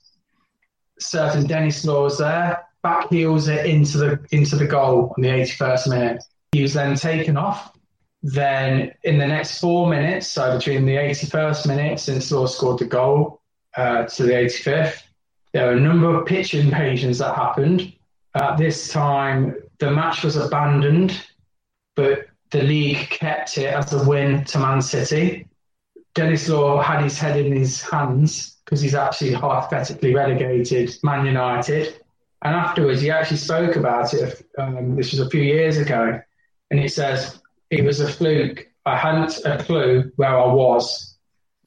Certain Dennis Law was there. Back heels it into the into the goal on the eighty-first minute. He was then taken off. Then in the next four minutes, so between the eighty-first minute, since Law scored the goal, uh, to the eighty-fifth, there were a number of pitch invasions that happened. At this time, the match was abandoned, but the league kept it as a win to Man City. Dennis Law had his head in his hands because he's actually hypothetically relegated Man United. And afterwards, he actually spoke about it. Um, this was a few years ago. And he says, it was a fluke. I hadn't a clue where I was.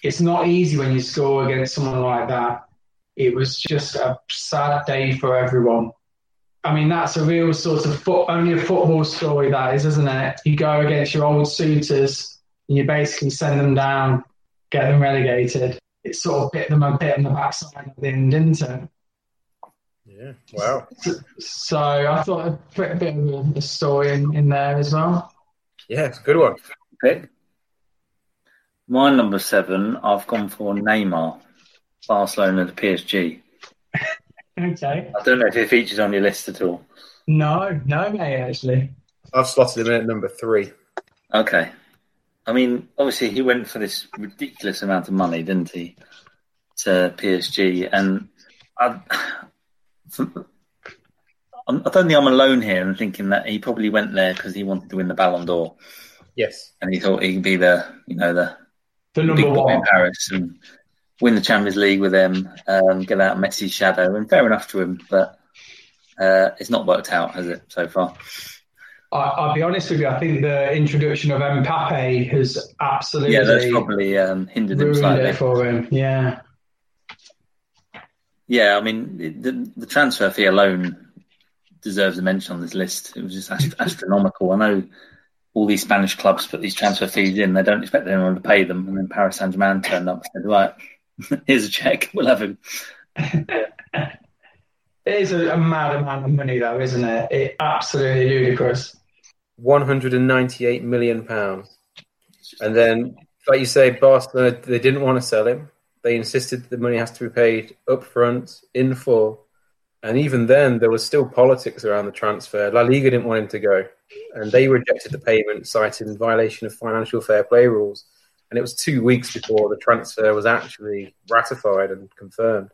It's not easy when you score against someone like that. It was just a sad day for everyone. I mean, that's a real sort of foot, only a football story that is, isn't it? You go against your old suitors and you basically send them down, get them relegated. It sort of bit them a bit on the backside at the end, didn't it? Yeah, wow. So, so I thought I'd put a bit of a story in, in there as well. Yeah, it's a good one. Okay. My number seven, I've gone for Neymar, Barcelona to P S G. Okay. I don't know if it features on your list at all. No, no, mate, actually. I've slotted him in at number three. Okay. I mean, obviously, he went for this ridiculous amount of money, didn't he, to P S G? And I, I don't think I'm alone here in thinking that he probably went there because he wanted to win the Ballon d'Or. Yes. And he thought he could be the, you know, the, the number big one in Paris and win the Champions League with them, um, get out Messi's shadow, and fair enough to him, but uh, it's not worked out, has it, so far? I, I'll be honest with you, I think the introduction of Mbappe has absolutely yeah, that's probably um, hindered him slightly. It for him, yeah. Yeah, I mean, the, the transfer fee alone deserves a mention on this list. It was just ast- astronomical. I know all these Spanish clubs put these transfer fees in, they don't expect anyone to pay them, and then Paris Saint-Germain turned up and said, right, here's a cheque. We'll have him. It is a mad amount of money, though, isn't it? It absolutely ludicrous. one hundred ninety-eight million pounds. And then, like you say, Barcelona, they didn't want to sell him. They insisted that the money has to be paid up front, in full. And even then, there was still politics around the transfer. La Liga didn't want him to go. And they rejected the payment, citing violation of financial fair play rules. And it was two weeks before the transfer was actually ratified and confirmed.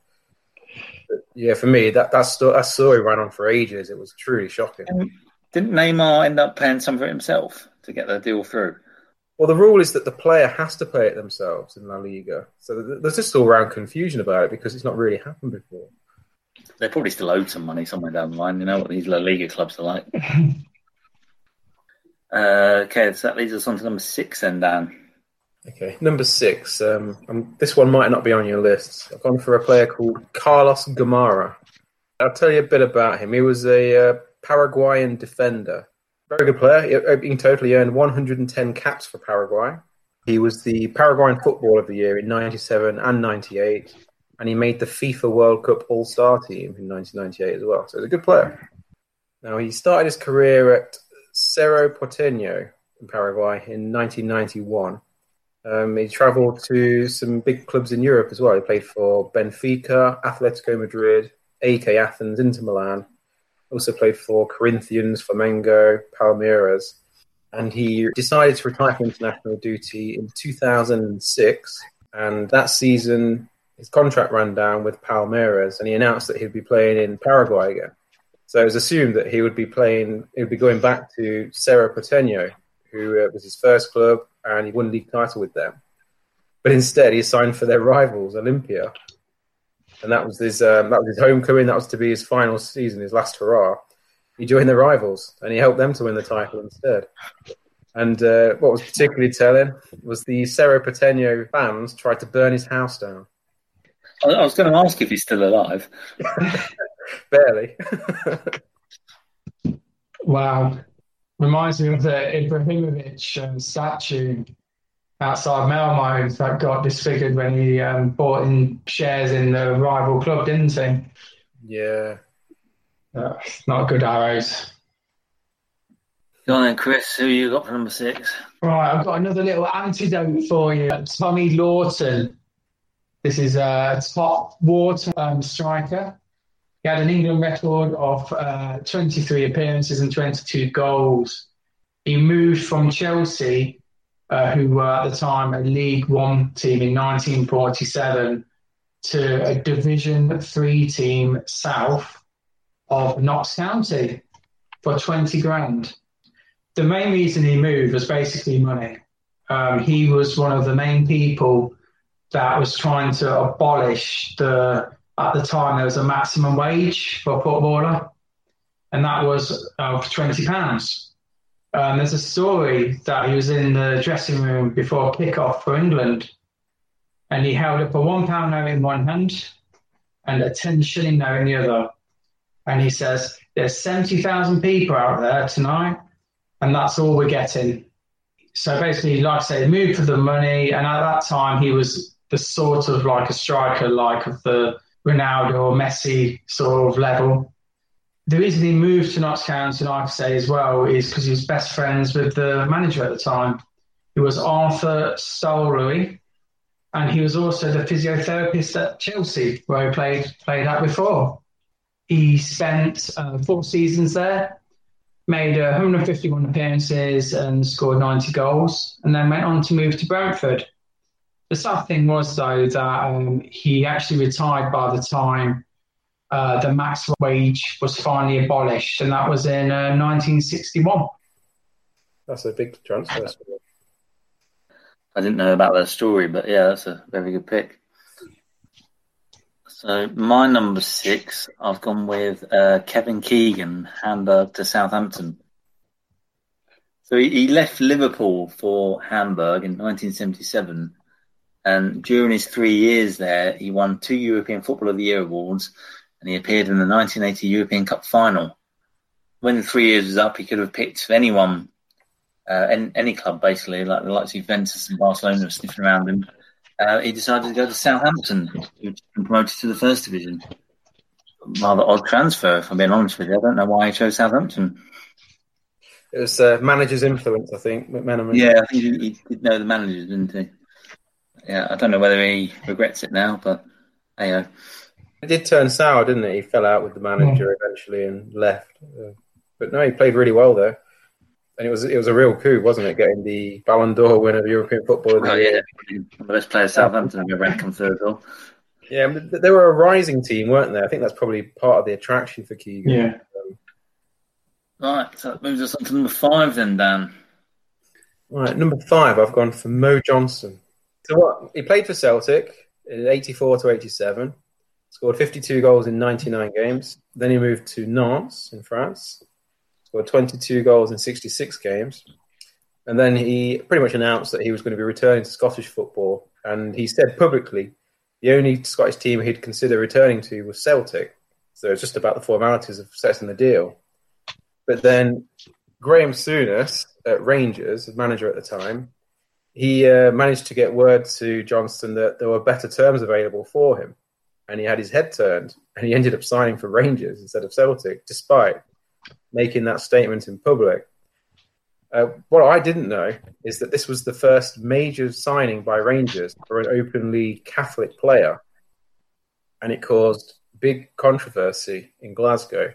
But yeah, for me, that that, sto- that story ran on for ages. It was truly shocking. Um, didn't Neymar end up paying some for himself to get the deal through? Well, the rule is that the player has to pay it themselves in La Liga. So there's just all-round confusion about it because it's not really happened before. They probably still owed some money somewhere down the line. You know what these La Liga clubs are like. uh, okay, so that leads us on to number six then, Dan. Okay, number six. Um, um, this one might not be on your list. I've gone for a player called Carlos Gamara. I'll tell you a bit about him. He was a uh, Paraguayan defender. Very good player. He, he totally earned one hundred ten caps for Paraguay. He was the Paraguayan Footballer of the Year in ninety-seven and ninety-eight, and he made the FIFA World Cup All-Star team in nineteen ninety-eight as well. So he's a good player. Now, he started his career at Cerro Porteño in Paraguay in nineteen ninety-one. Um, he travelled to some big clubs in Europe as well. He played for Benfica, Atletico Madrid, A K Athens, Inter Milan. Also played for Corinthians, Flamengo, Palmeiras. And he decided to retire from international duty in two thousand six. And that season, his contract ran down with Palmeiras, and he announced that he'd be playing in Paraguay again. So it was assumed that he would be playing, he would be going back to Cerro Porteño, who uh, was his first club, and he won a league title with them. But instead, he signed for their rivals, Olympia. And that was his um, that was his homecoming. That was to be his final season, his last hurrah. He joined the rivals, and he helped them to win the title instead. And uh, what was particularly telling was the Cerro Porteño fans tried to burn his house down. I was going to ask if he's still alive. Barely. Wow. Reminds me of the Ibrahimovic um, statue outside Malmo that got disfigured when he um, bought in shares in the rival club, didn't he? Yeah. Uh, not good arrows. Go on then, Chris. Who you got for number six? Right, I've got another little antidote for you. Tommy Lawton. This is a top water um, striker. He had an England record of uh, twenty-three appearances and twenty-two goals. He moved from Chelsea, uh, who were at the time a League One team in nineteen forty-seven, to a Division Three team south of Knox County for twenty grand. The main reason he moved was basically money. Um, he was one of the main people that was trying to abolish the... At the time, there was a maximum wage for a footballer, and that was of twenty pounds. Um, there's a story that he was in the dressing room before kick-off for England, and he held up a one pound note in one hand and a ten shilling note in the other. And he says, there's seventy thousand people out there tonight, and that's all we're getting. So basically, like I say, he moved for the money, and at that time, he was the sort of like a striker, like of the Ronaldo or Messi sort of level. The reason he moved to Notts County, like I say as well, is because he was best friends with the manager at the time. It was Arthur Stollery, and he was also the physiotherapist at Chelsea, where he played played at before. He spent uh, four seasons there, made uh, one hundred fifty-one appearances and scored ninety goals, and then went on to move to Brentford. The sad thing was, though, that um, he actually retired by the time uh, the max wage was finally abolished, and that was in uh, nineteen sixty-one. That's a big transfer. I didn't know about that story, but yeah, that's a very good pick. So my number six, I've gone with uh, Kevin Keegan, Hamburg to Southampton. So he, he left Liverpool for Hamburg in nineteen seventy-seven. And during his three years there, he won two European Football of the Year awards, and he appeared in the nineteen eighty European Cup final. When the three years was up, he could have picked anyone, uh, any, any club basically, like the likes of Juventus and Barcelona were sniffing around him. Uh, he decided to go to Southampton, which had been promoted to the First Division. Rather odd transfer, if I'm being honest with you. I don't know why he chose Southampton. It was uh, manager's influence, I think. McManaman. Yeah, I think he, he did know the managers, didn't he? Yeah, I don't know whether he regrets it now, but hey, you know. It did turn sour, didn't it? He fell out with the manager yeah. eventually and left. Uh, but no, he played really well there, and it was it was a real coup, wasn't it? Getting the Ballon d'Or winner of European football. Oh yeah, the best player Southampton have ever come third. Yeah, they were a rising team, weren't they? I think that's probably part of the attraction for Keegan. Yeah. Um, right, so that moves us on to number five then, Dan. Right, number five, I've gone for Mo Johnson. So what, he played for Celtic in eighty-four to eighty-seven, scored fifty-two goals in ninety-nine games. Then he moved to Nantes in France, scored twenty-two goals in sixty-six games. And then he pretty much announced that he was going to be returning to Scottish football. And he said publicly the only Scottish team he'd consider returning to was Celtic. So it's just about the formalities of setting the deal. But then Graham Souness at Rangers, the manager at the time, he uh, managed to get word to Johnston that there were better terms available for him, and he had his head turned, and he ended up signing for Rangers instead of Celtic, despite making that statement in public. Uh, what I didn't know is that this was the first major signing by Rangers for an openly Catholic player, and it caused big controversy in Glasgow.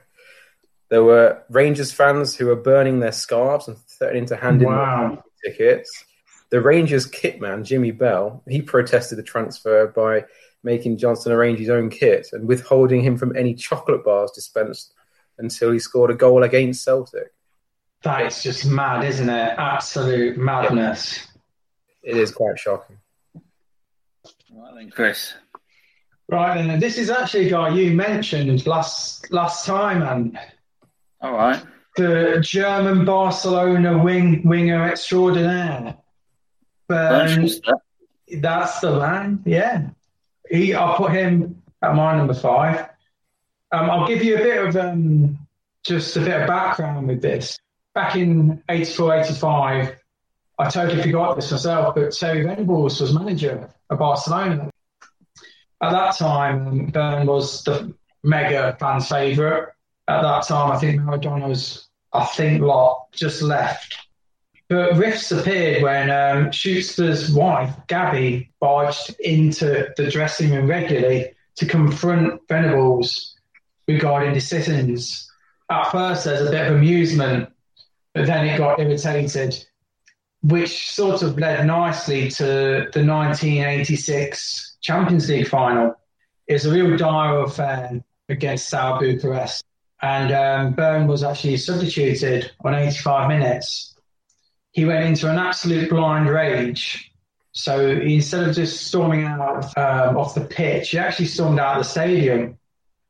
There were Rangers fans who were burning their scarves and threatening to hand wow. in their tickets. The Rangers kit man, Jimmy Bell, he protested the transfer by making Johnson arrange his own kit and withholding him from any chocolate bars dispensed until he scored a goal against Celtic. That is just mad, isn't it? Absolute madness. It is quite shocking. Right then, Chris. Right then, this is actually a guy you mentioned last last time, and all right, the German Barcelona wing winger extraordinaire. Um, that's the man, yeah. He, I'll put him at my number five. Um, I'll give you a bit of um, just a bit of background with this. Back in eighty-four eighty-five, I totally forgot this myself, but Terry Venables was manager of Barcelona. At that time, Bern was the mega fan favourite. At that time, I think Maradona was, I think, lot just left. But rifts appeared when um, Schuster's wife, Gabby, barged into the dressing room regularly to confront Venables regarding decisions. At first, there's a bit of amusement, but then it got irritated, which sort of led nicely to the nineteen eighty-six Champions League final. It's a real dire affair against Steaua Bucharest, and um, Bern was actually substituted on eighty-five minutes. He went into an absolute blind rage. So instead of just storming out um, off the pitch, he actually stormed out of the stadium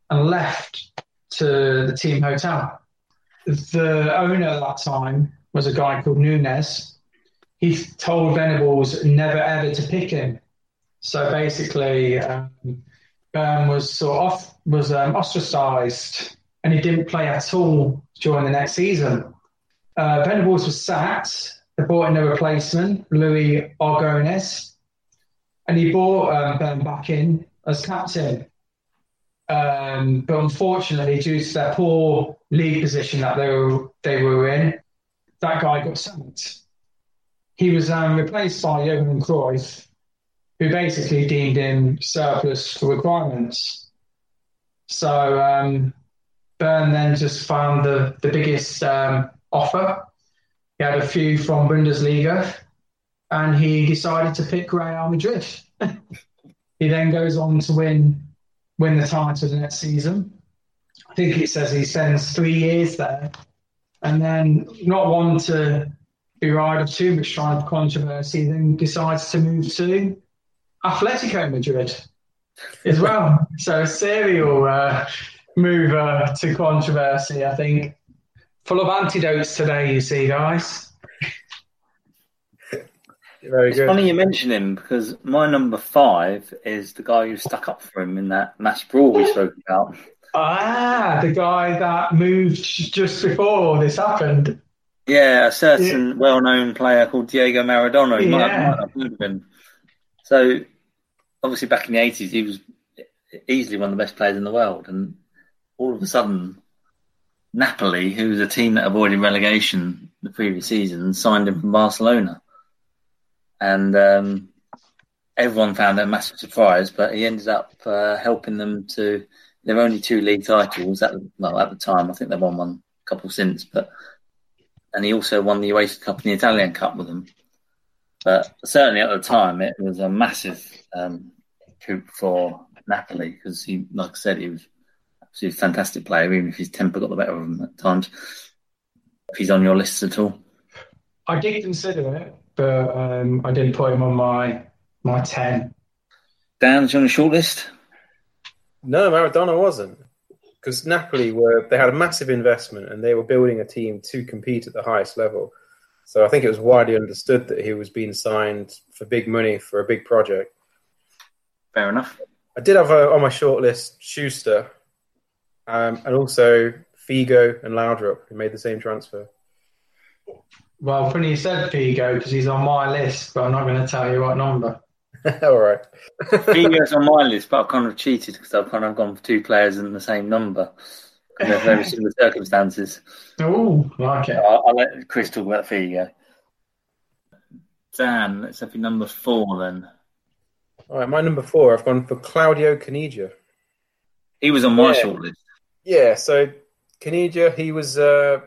and left to the team hotel. The owner at that time was a guy called Nunes. He told Venables never, ever to pick him. So basically, um, Bern was sort of off, was um, ostracised, and he didn't play at all during the next season. Uh, Venables was sacked. They bought in a replacement, Luis Aragonés, and he brought um, Bern back in as captain. Um, but unfortunately, due to their poor league position that they were, they were in, that guy got sacked. He was um, replaced by Johan Cruyff, who basically deemed him surplus to requirements. So um, Bern then just found the, the biggest... Um, offer. He had a few from Bundesliga, and he decided to pick Real Madrid. He then goes on to win win the title the next season. I think it says he spends three years there, and then, not one to be rid of too much controversy, then decides to move to Atletico Madrid as well. So a serial uh, move uh, to controversy, I think. Full of antidotes today, you see, guys. Very it's good. Funny you mention him, because my number five is the guy who stuck up for him in that mass brawl we spoke about. Ah, the guy that moved just before this happened. Yeah, a certain yeah. well-known player called Diego Maradona. You yeah. might have, might have heard of him. So, obviously, back in the eighties, he was easily one of the best players in the world, and all of a sudden... Napoli, who was a team that avoided relegation the previous season, signed him from Barcelona. And um, everyone found that a massive surprise, but he ended up uh, helping them to... There were only two league titles at, well, at the time. I think they've won one, a couple since. But and he also won the UEFA Cup and the Italian Cup with them. But certainly at the time, it was a massive um, coup for Napoli, because, he, like I said, he was... So he's a fantastic player, even if his temper got the better of him at times. If he's on your list at all. I did consider it, but um, I didn't put him on my my ten. Dan, is you on the short list? No, Maradona wasn't. Because Napoli, were they had a massive investment and they were building a team to compete at the highest level. So I think it was widely understood that he was being signed for big money for a big project. Fair enough. I did have a, on my short list Schuster. Um, and also Figo and Laudrup, who made the same transfer. Well, funny you said Figo, because he's on my list, but I'm not going to tell you what number. All right. Figo's on my list, but I've kind of cheated because I've kind of gone for two players in the same number. Because they're very similar circumstances. Oh, like it. I'll, I'll let Chris talk about Figo. Dan, let's have your number four then. All right, my number four, I've gone for Claudio Caniggia. He was on my yeah. short list. Yeah, so Caniggia, he was uh,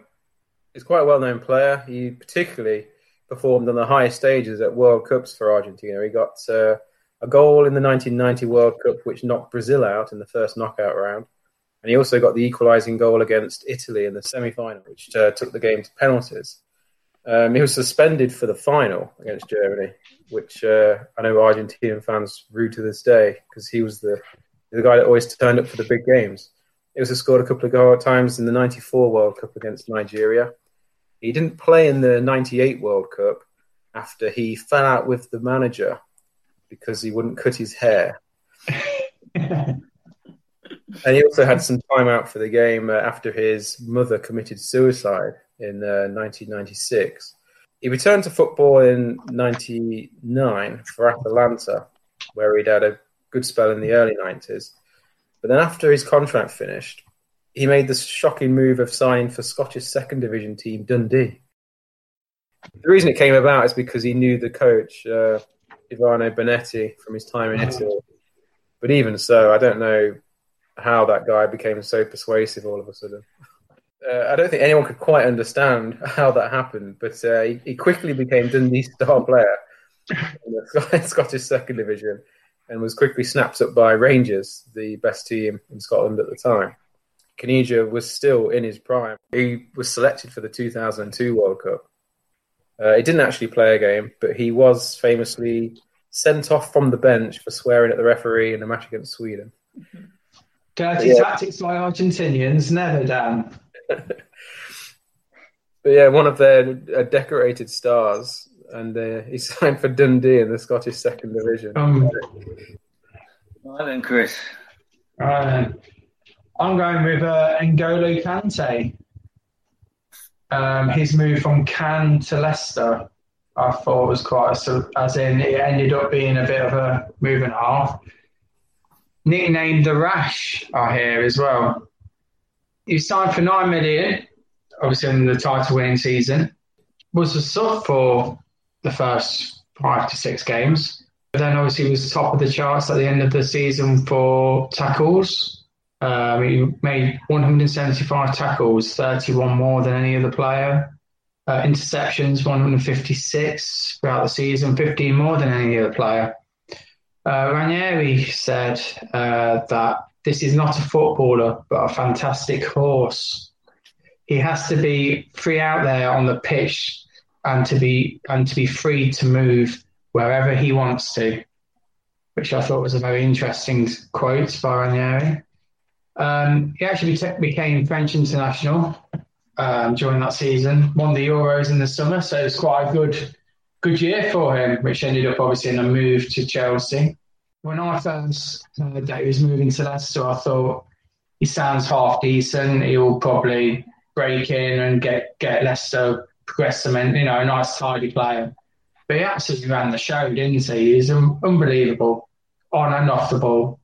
he's quite a well-known player. He particularly performed on the highest stages at World Cups for Argentina. He got uh, a goal in the nineteen ninety World Cup, which knocked Brazil out in the first knockout round, And he also got the equalising goal against Italy in the semi-final, which uh, took the game to penalties. Um, he was suspended for the final against Germany, which uh, I know Argentinian fans rue to this day, because he was the the guy that always turned up for the big games. He also scored a couple of goal times in the ninety-four World Cup against Nigeria. He didn't play in the ninety-eight World Cup after he fell out with the manager because he wouldn't cut his hair. And he also had some time out for the game uh, after his mother committed suicide in uh, nineteen ninety-six. He returned to football in ninety-nine for Atalanta, where he'd had a good spell in the early nineties. But then after his contract finished, he made the shocking move of signing for Scottish second division team Dundee. The reason it came about is because he knew the coach, uh, Ivano Benetti, from his time in Italy. But even so, I don't know how that guy became so persuasive all of a sudden. Uh, I don't think anyone could quite understand how that happened, but uh, he, he quickly became Dundee's star player in the Scottish second division and was quickly snapped up by Rangers, the best team in Scotland at the time. Caniggia was still in his prime. He was selected for the two thousand two World Cup. Uh, he didn't actually play a game, but he was famously sent off from the bench for swearing at the referee in a match against Sweden. Mm-hmm. Dirty yeah. tactics by Argentinians, never done. But yeah, one of their uh, decorated stars, and uh, he signed for Dundee in the Scottish second division. Um, well then, Chris. Uh, I'm going with uh, N'Golo Kante. Um, his move from Cannes to Leicester, I thought was quite a, as in it ended up being a bit of a move and a half. Nicknamed The Rash, I hear, as well. He signed for nine million, obviously in the title-winning season. Was a sub for the first five to six games. But then obviously was top of the charts at the end of the season for tackles. Um, he made one hundred seventy-five tackles, thirty-one more than any other player. Uh, interceptions, one hundred fifty-six throughout the season, fifteen more than any other player. Uh, Ranieri said uh, that this is not a footballer, but a fantastic horse. He has to be free out there on the pitch and to be and to be free to move wherever he wants to, which I thought was a very interesting quote by Ranieri. Um, he actually te- became French international um, during that season, won the Euros in the summer, so it was quite a good... Good year for him, which ended up obviously in a move to Chelsea. When I first heard that he was moving to Leicester, I thought he sounds half decent. He will probably break in and get, get Leicester, progress them, and you know, a nice tidy player. But he absolutely ran the show, didn't he? He's un- unbelievable on and off the ball.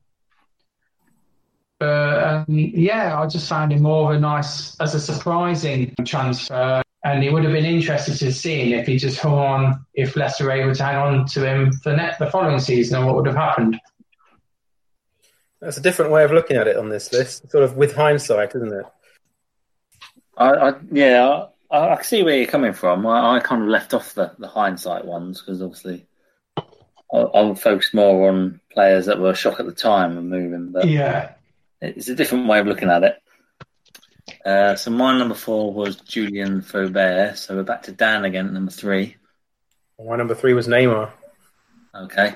But um, yeah, I just found him more of a nice, as a surprising transfer. And it would have been interesting to see if he just hung on, if Leicester were able to hang on to him for net, the following season, and what would have happened. That's a different way of looking at it on this list, sort of with hindsight, isn't it? I, I, yeah, I, I see where you're coming from. I, I kind of left off the, the hindsight ones because obviously I, I would focus more on players that were a shock at the time and moving. But yeah, it's a different way of looking at it. Uh, so my number four was Julien Faubert. So we're back to Dan again, number three. My number three was Neymar. Okay.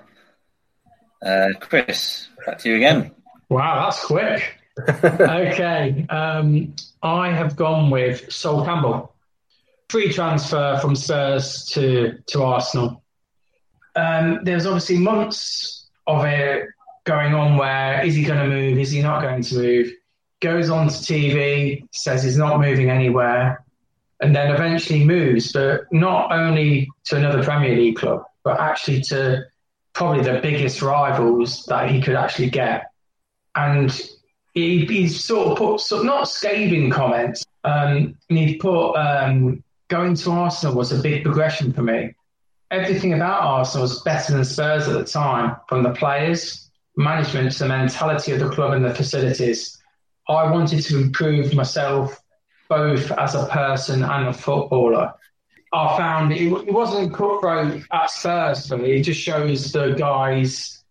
Uh, Chris, back to you again. Wow, that's quick. Okay. Um, I have gone with Sol Campbell. Free transfer from Spurs to, to Arsenal. Um, there's obviously months of it going on where is he going to move, is he not going to move? Goes on to T V, says he's not moving anywhere, and then eventually moves, but not only to another Premier League club, but actually to probably the biggest rivals that he could actually get. And he, he sort of put, so not scathing comments, um, and he put, um, going to Arsenal was a big progression for me. Everything about Arsenal was better than Spurs at the time, from the players, management, to the mentality of the club and the facilities. I wanted to improve myself both as a person and a footballer. I found it, it wasn't cutthroat at first, but it just shows the guys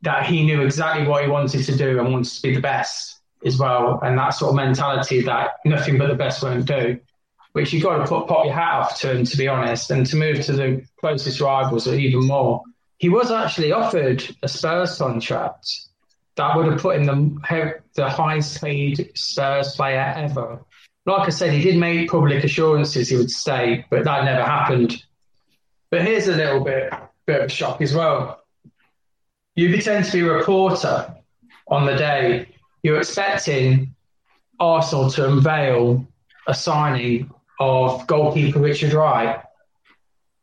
that he knew exactly what he wanted to do and wanted to be the best. as well, and that sort of mentality that nothing but the best won't do, which you've got to put, pop your hat off to him, to be honest, and to move to the closest rivals or even more. He was actually offered a Spurs contract that would have put him the, the highest-paid Spurs player ever. Like I said, he did make public assurances he would stay, but that never happened. But here's a little bit, bit of a shock as well. You pretend to be a reporter on the day. You're expecting Arsenal to unveil a signing of goalkeeper Richard Wright,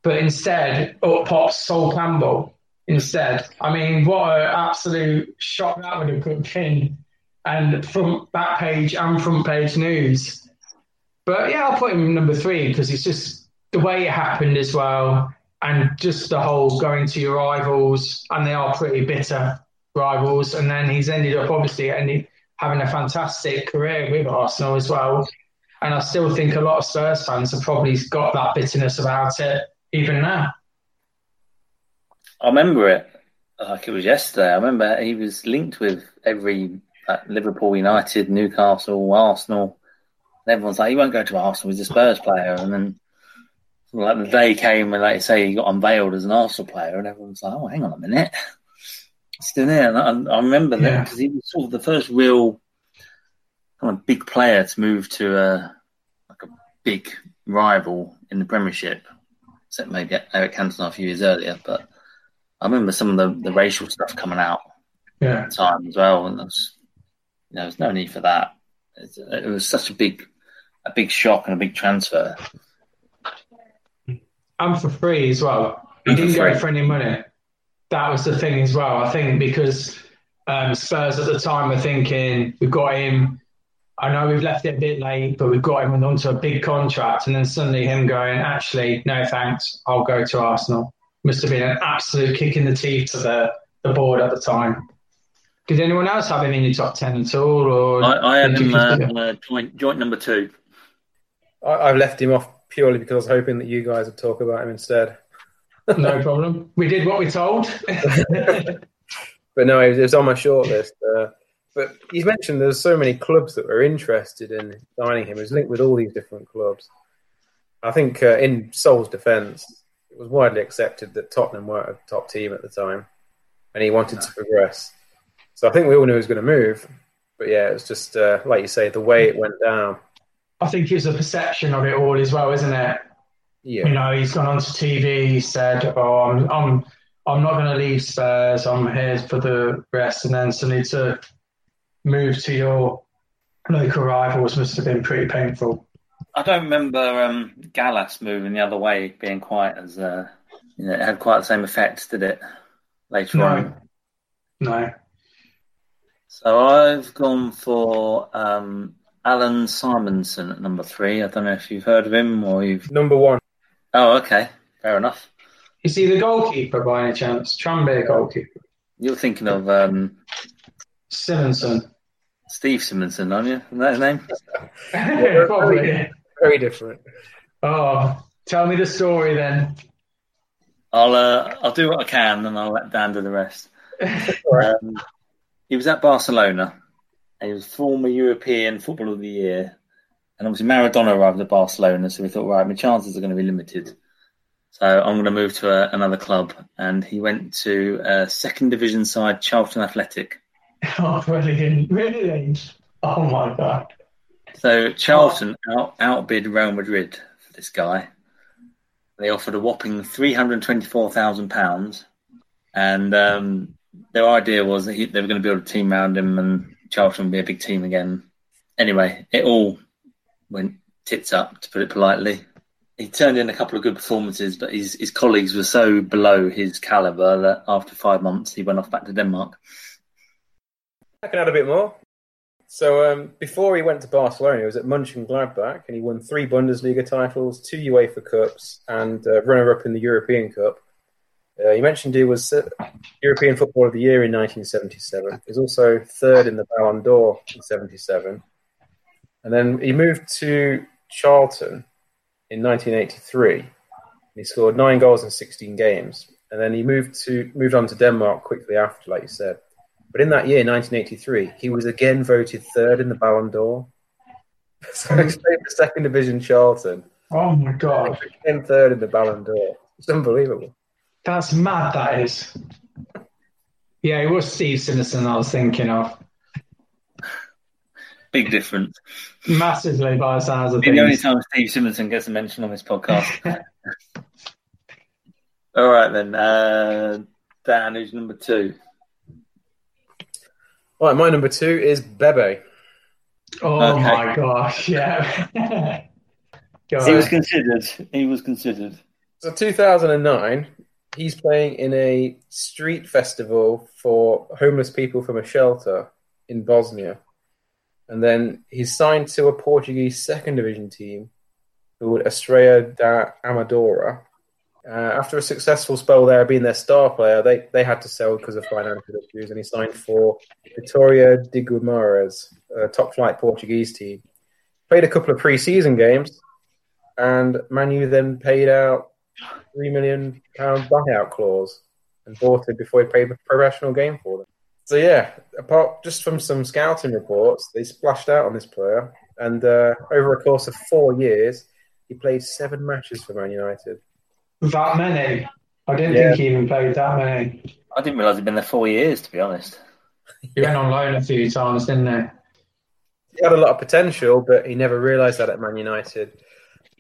but instead, up pops Sol Campbell instead. I mean, what an absolute shock that would have been. And front, back page and front page news. But yeah, I'll put him number three because it's just the way it happened as well, and just the whole going to your rivals, and they are pretty bitter rivals. And then he's ended up obviously ended, having a fantastic career with Arsenal as well. And I still think a lot of Spurs fans have probably got that bitterness about it even now. I remember it like it was yesterday. I remember he was linked with every like, Liverpool, United, Newcastle, Arsenal. And everyone's like, he won't go to Arsenal, he's a Spurs player. And then like the day came and, like you say, he got unveiled as an Arsenal player, and everyone's like, oh, hang on a minute. He's still there. And I, I remember yeah. that because he was sort of the first real kind of big player to move to a, like a big rival in the Premiership, except maybe Eric Cantona a few years earlier. But I remember some of the, the racial stuff coming out yeah. at the time as well, and there was, you know, there was no need for that. It, it was such a big, a big shock and a big transfer. And for free as well. He didn't free. go for any money. That was the thing as well. I think because um, Spurs at the time were thinking, we've got him. I know we've left it a bit late, but we've got him onto a big contract, and then suddenly him going, actually, no thanks, I'll go to Arsenal. Must have been an absolute kick in the teeth to the, the board at the time. Did anyone else have him in your top ten at all? Or I, I had him uh, uh, joint, joint number two. I, I've left him off purely because I was hoping that you guys would talk about him instead. No problem. We did what we told. But no, it was, it was on my shortlist. Uh, But he's mentioned there's so many clubs that were interested in signing him. He's linked with all these different clubs. I think uh, in Sol's defence, it was widely accepted that Tottenham weren't a top team at the time, and he wanted to progress. So I think we all knew he was going to move. But yeah, it was just, uh, like you say, the way it went down. I think it was a perception of it all as well, isn't it? Yeah. You know, he's gone onto T V, he said, oh, I'm, I'm, I'm not going to leave Spurs, I'm here for the rest, and then suddenly to move to your local rivals must have been pretty painful. I don't remember um, Gallas moving the other way being quite as uh, you know, it had quite the same effect, did it? Later no. on, no. So I've gone for um, Alan Simonson at number three. I don't know if you've heard of him or you've number one. Oh, okay, fair enough. Is he the goalkeeper by any chance? Tranmere goalkeeper. You're thinking of um, Simonson. Steve Simonson, aren't you? Isn't that his name? Yeah, probably. Very, very different. Oh, tell me the story then. I'll uh, I'll do what I can, and I'll let Dan do the rest. um, he was at Barcelona. He was former European Footballer of the Year, and obviously Maradona arrived at Barcelona, so we thought, right, my chances are going to be limited. So I'm going to move to a, another club, and he went to a second division side, Charlton Athletic. Oh, brilliant. Really? Oh, my God. So Charlton out, outbid Real Madrid for this guy. They offered a whopping three hundred twenty-four thousand pounds. And um, their idea was that he, they were going to build a team around him and Charlton would be a big team again. Anyway, it all went tits up, to put it politely. He turned in a couple of good performances, but his, his colleagues were so below his calibre that after five months he went off back to Denmark. I can add a bit more. So um, before he went to Barcelona, he was at Mönchengladbach, and he won three Bundesliga titles, two UEFA Cups, and uh, runner-up in the European Cup. Uh, you mentioned he was uh, European Footballer of the Year in nineteen seventy-seven. He was also third in the Ballon d'Or in seventy-seven. And then he moved to Charlton in nineteen eighty-three. He scored nine goals in sixteen games. And then he moved to moved on to Denmark quickly after, like you said. But in that year, nineteen eighty-three, he was again voted third in the Ballon d'Or. So he played for second division Charlton. Oh my God. Again third in the Ballon d'Or. It's unbelievable. That's mad, that is. Yeah, it was Steve Simpson I was thinking of. Big difference. Massively by the sounds of things. The only time Steve Simonson gets a mention on this podcast. All right, then. Uh, Dan, who's number two? All right, my number two is Bebe. Oh, okay. My gosh, yeah. Go he on. was considered. He was considered. So two thousand nine, he's playing in a street festival for homeless people from a shelter in Bosnia. And then he's signed to a Portuguese second division team called Estrela da Amadora. Uh, after a successful spell there, being their star player, they, they had to sell because of financial issues, and he signed for Vitória de Guimarães, a top-flight Portuguese team. Played a couple of pre-season games, and Manu then paid out three million pounds buyout clause and bought him before he played a professional game for them. So yeah, apart just from some scouting reports, they splashed out on this player, and uh, over a course of four years, he played seven matches for Man United. That many? I didn't yeah. think he even played that many. I didn't realise he'd been there four years, to be honest. He yeah. went on loan a few times, didn't he? He had a lot of potential, but he never realised that at Man United.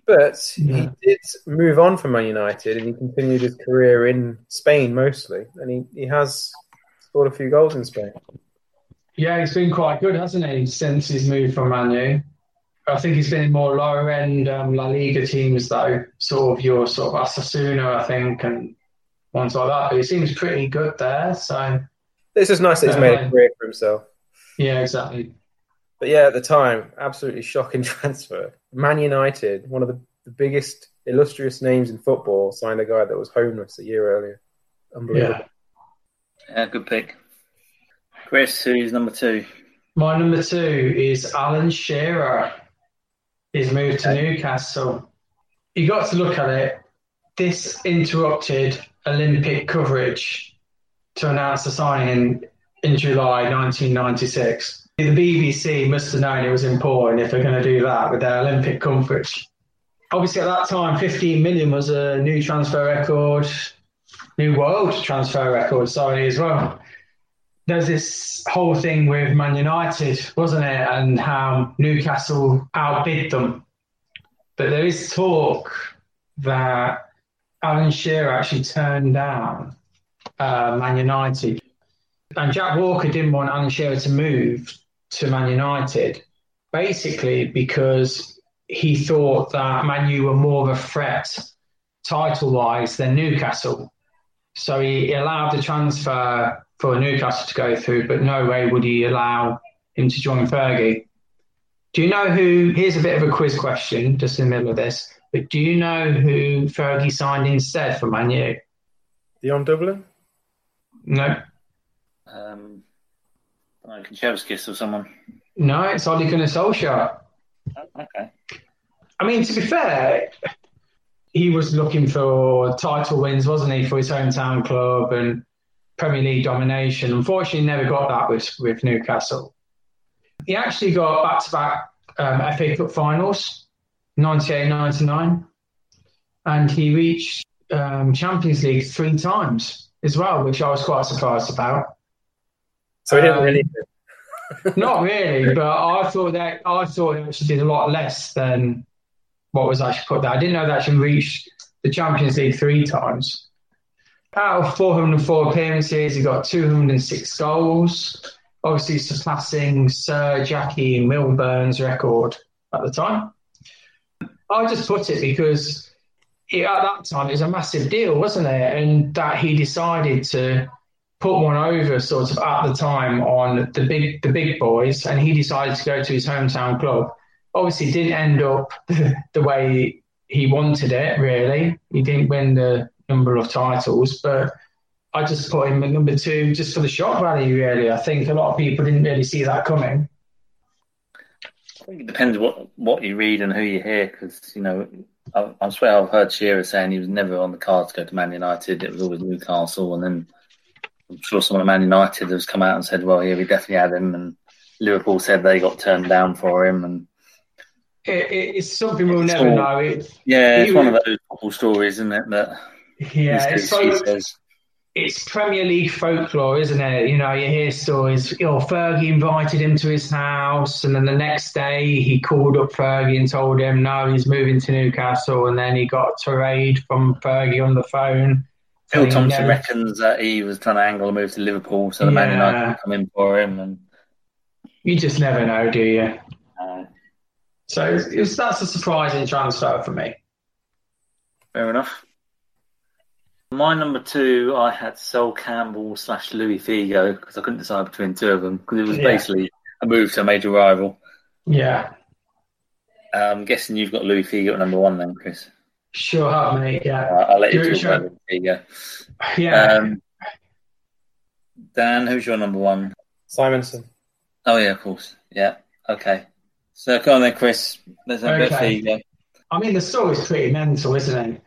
But he did move on from Man United, and he continued his career in Spain mostly, and he, he has scored a few goals in Spain. Yeah, he's been quite good, hasn't he, since he's moved from Man U. I think he's been in more lower-end um, La Liga teams, though, sort of your sort of Osasuna, I think, and ones like that. But he seems pretty good there, so... It's just nice that he's made a career for himself. Yeah, exactly. But yeah, at the time, absolutely shocking transfer. Man United, one of the, the biggest illustrious names in football, signed a guy that was homeless a year earlier. Unbelievable. Yeah. Yeah, good pick. Chris, who's number two? My number two is Alan Shearer. He's moved to Newcastle. You got to look at it. This interrupted Olympic coverage to announce the signing in, in July nineteen ninety-six. The B B C must have known it was important if they're going to do that with their Olympic coverage. Obviously, at that time, fifteen million was a new transfer record. New world transfer record, sorry, as well. There's this whole thing with Man United, wasn't it, and how Newcastle outbid them. But there is talk that Alan Shearer actually turned down uh, Man United. And Jack Walker didn't want Alan Shearer to move to Man United, basically because he thought that Man U were more of a threat title-wise than Newcastle. So he allowed the transfer for Newcastle to go through, but no way would he allow him to join Fergie. Do you know who... Here's a bit of a quiz question, just in the middle of this. But do you know who Fergie signed instead for Man U? Dion Dublin? No. Um, like Kachowskis or someone? No, it's Ole Gunnar Solskjaer. Oh, okay. I mean, to be fair... He was looking for title wins, wasn't he, for his hometown club and Premier League domination. Unfortunately, never got that with, with Newcastle. He actually got back-to-back um, F A Cup finals, ninety-eight ninety-nine, and he reached um, Champions League three times as well, which I was quite surprised about. So he didn't um, really... Not really, but I thought that I thought he actually did a lot less than... what was actually put there. I didn't know that actually reached the Champions League three times. Out of four hundred four appearances, he got two hundred six goals, obviously surpassing Sir Jackie Milburn's record at the time. I just put it because it, at that time it was a massive deal, wasn't it? And that he decided to put one over sort of at the time on the big the big boys, and he decided to go to his hometown club. Obviously, didn't end up the way he wanted it, really. He didn't win the number of titles, but I just put him at number two just for the shock value, really. I think a lot of people didn't really see that coming. I think it depends what, what you read and who you hear, because, you know, I, I swear I've heard Shearer saying he was never on the cards to go to Man United. It was always Newcastle, and then I'm sure someone at Man United has come out and said, well, yeah, we definitely had him, and Liverpool said they got turned down for him. And it, it, it's something we'll it's never all, know. It's, yeah, it's one of those football stories, isn't it? That yeah, it's, so, it's Premier League folklore, isn't it? You know, you hear stories. You know, Fergie invited him to his house, and then the next day he called up Fergie and told him, no, he's moving to Newcastle, and then he got a tirade from Fergie on the phone. Phil Thompson never... reckons that he was trying to angle a move to Liverpool, so the yeah. Man United come in for him. And you just never know, do you? No. So it's, that's a surprising transfer for me. Fair enough. My number two, I had Sol Campbell slash Louis Figo because I couldn't decide between two of them because it was yeah. basically a move to a major rival. Yeah. I'm guessing you've got Louis Figo at number one then, Chris. Sure have, mate, yeah. Uh, I'll let you do talk sure. about Louis Figo. Yeah. Um, Dan, who's your number one? Simonson. Oh, yeah, of course. Yeah, okay. So go on then, Chris. Let's have okay. a bit of Figo. I mean, the story's pretty mental, isn't it?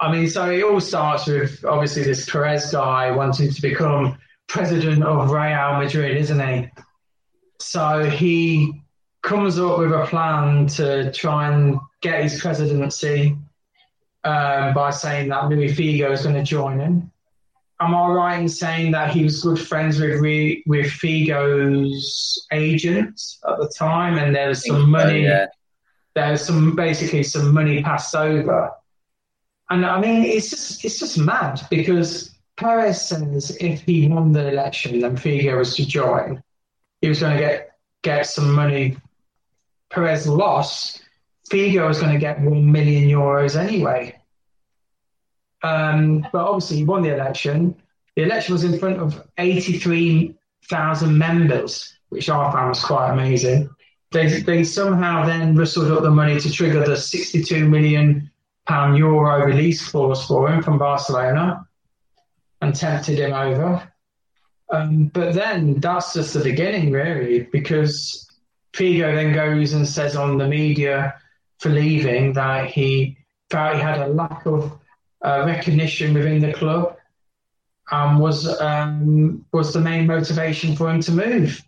I mean, so it all starts with, obviously, this Perez guy wanting to become president of Real Madrid, isn't he? So he comes up with a plan to try and get his presidency um, by saying that Luis Figo is going to join him. Am I right in saying that he was good friends with Re- with Figo's agent at the time, and there was some money, so, yeah. there was some basically some money passed over? And I mean, it's just it's just mad because Perez says if he won the election, then Figo was to join. He was going to get get some money. Perez lost. Figo was going to get one million euros anyway. Um, but obviously, he won the election. The election was in front of eighty-three thousand members, which I found was quite amazing. They they somehow then wrestled up the money to trigger the sixty-two million. Pound euro release clause for him from Barcelona and tempted him over. Um, but then that's just the beginning, really, because Figo then goes and says on the media for leaving that he felt he had a lack of uh, recognition within the club and was, um, was the main motivation for him to move.